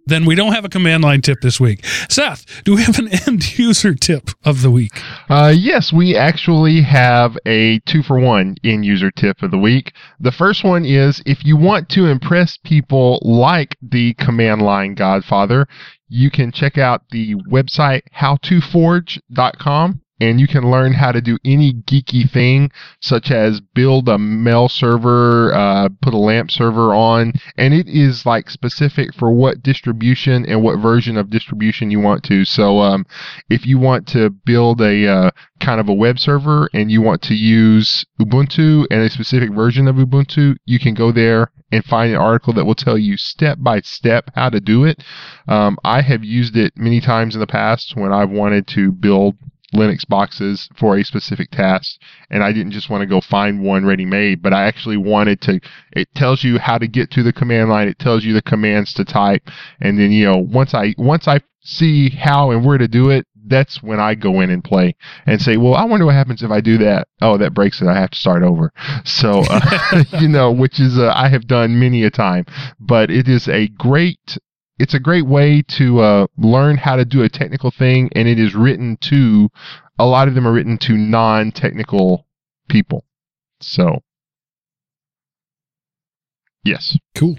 Then we don't have a command line tip this week. Seth, do we have an end user tip of the week? Uh, yes, we actually have a two for one end user tip of the week. The first one is if you want to impress people like the command line godfather, you can check out the website how to forge dot com. And you can learn how to do any geeky thing, such as build a mail server, uh, put a LAMP server on. And it is like specific for what distribution and what version of distribution you want to. So um, if you want to build a uh, kind of a web server and you want to use Ubuntu and a specific version of Ubuntu, you can go there and find an article that will tell you step by step how to do it. Um, I have used it many times in the past when I've wanted to build Linux boxes for a specific task, and I didn't just want to go find one ready-made, but I actually wanted to. It tells you how to get to the command line. It tells you the commands to type, and then you know once I once I see how and where to do it, that's when I go in and play and say, well, I wonder what happens if I do that. Oh, that breaks it. I have to start over. So uh, you know, which is uh, I have done many a time, but it is a great. It's a great way to uh, learn how to do a technical thing, and it is written to, a lot of them are written to non-technical people. So, yes. Cool.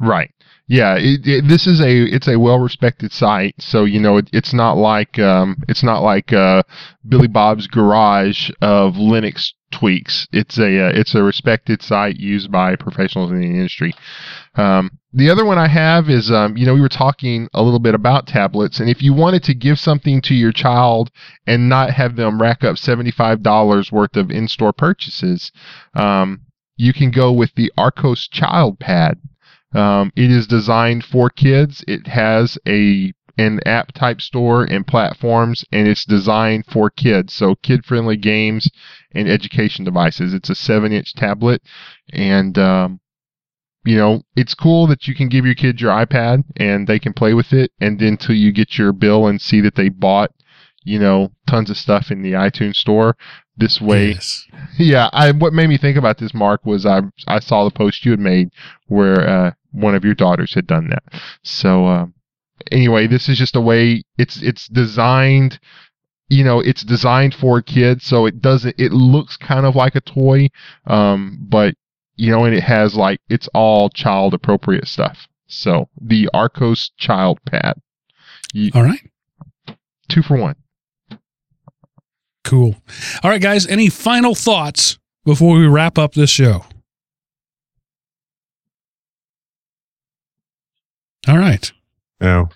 Right. Yeah, it, it, this is a it's a well-respected site, so you know it, it's not like um, it's not like uh, Billy Bob's Garage of Linux tweaks. It's a uh, it's a respected site used by professionals in the industry. Um, the other one I have is um, you know we were talking a little bit about tablets, and if you wanted to give something to your child and not have them rack up seventy-five dollars worth of in-store purchases, um, you can go with the Arcos Child Pad. Um, it is designed for kids. It has a an app type store and platforms, and it's designed for kids. So kid-friendly games and education devices. It's a seven-inch tablet, and um, you know it's cool that you can give your kids your iPad and they can play with it, and then till you get your bill and see that they bought, you know, tons of stuff in the iTunes store. This way, yes. yeah. I what made me think about this, Mark, was I I saw the post you had made where uh, one of your daughters had done that. So um, anyway, this is just a way. It's it's designed, you know, it's designed for kids, so it doesn't. It looks kind of like a toy, um, but you know, and it has like it's all child appropriate stuff. So the Arcos Child Pad. You, all right, two for one. Cool. All right, guys, any final thoughts before we wrap up this show? All right. No.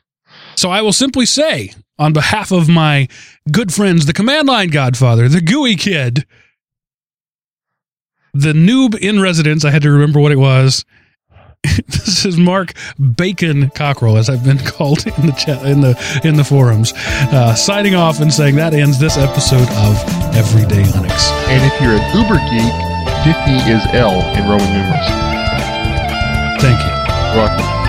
So I will simply say, on behalf of my good friends, the Command Line Godfather, the G U I Kid, the noob in residence, I had to remember what it was, This is Mark Bacon Cockrell, as I've been called in the chat, in the in the forums, uh, signing off and saying that ends this episode of Everyday Linux. And if you're an Uber geek, fifty is L in Roman numerals. Thank you. You're welcome.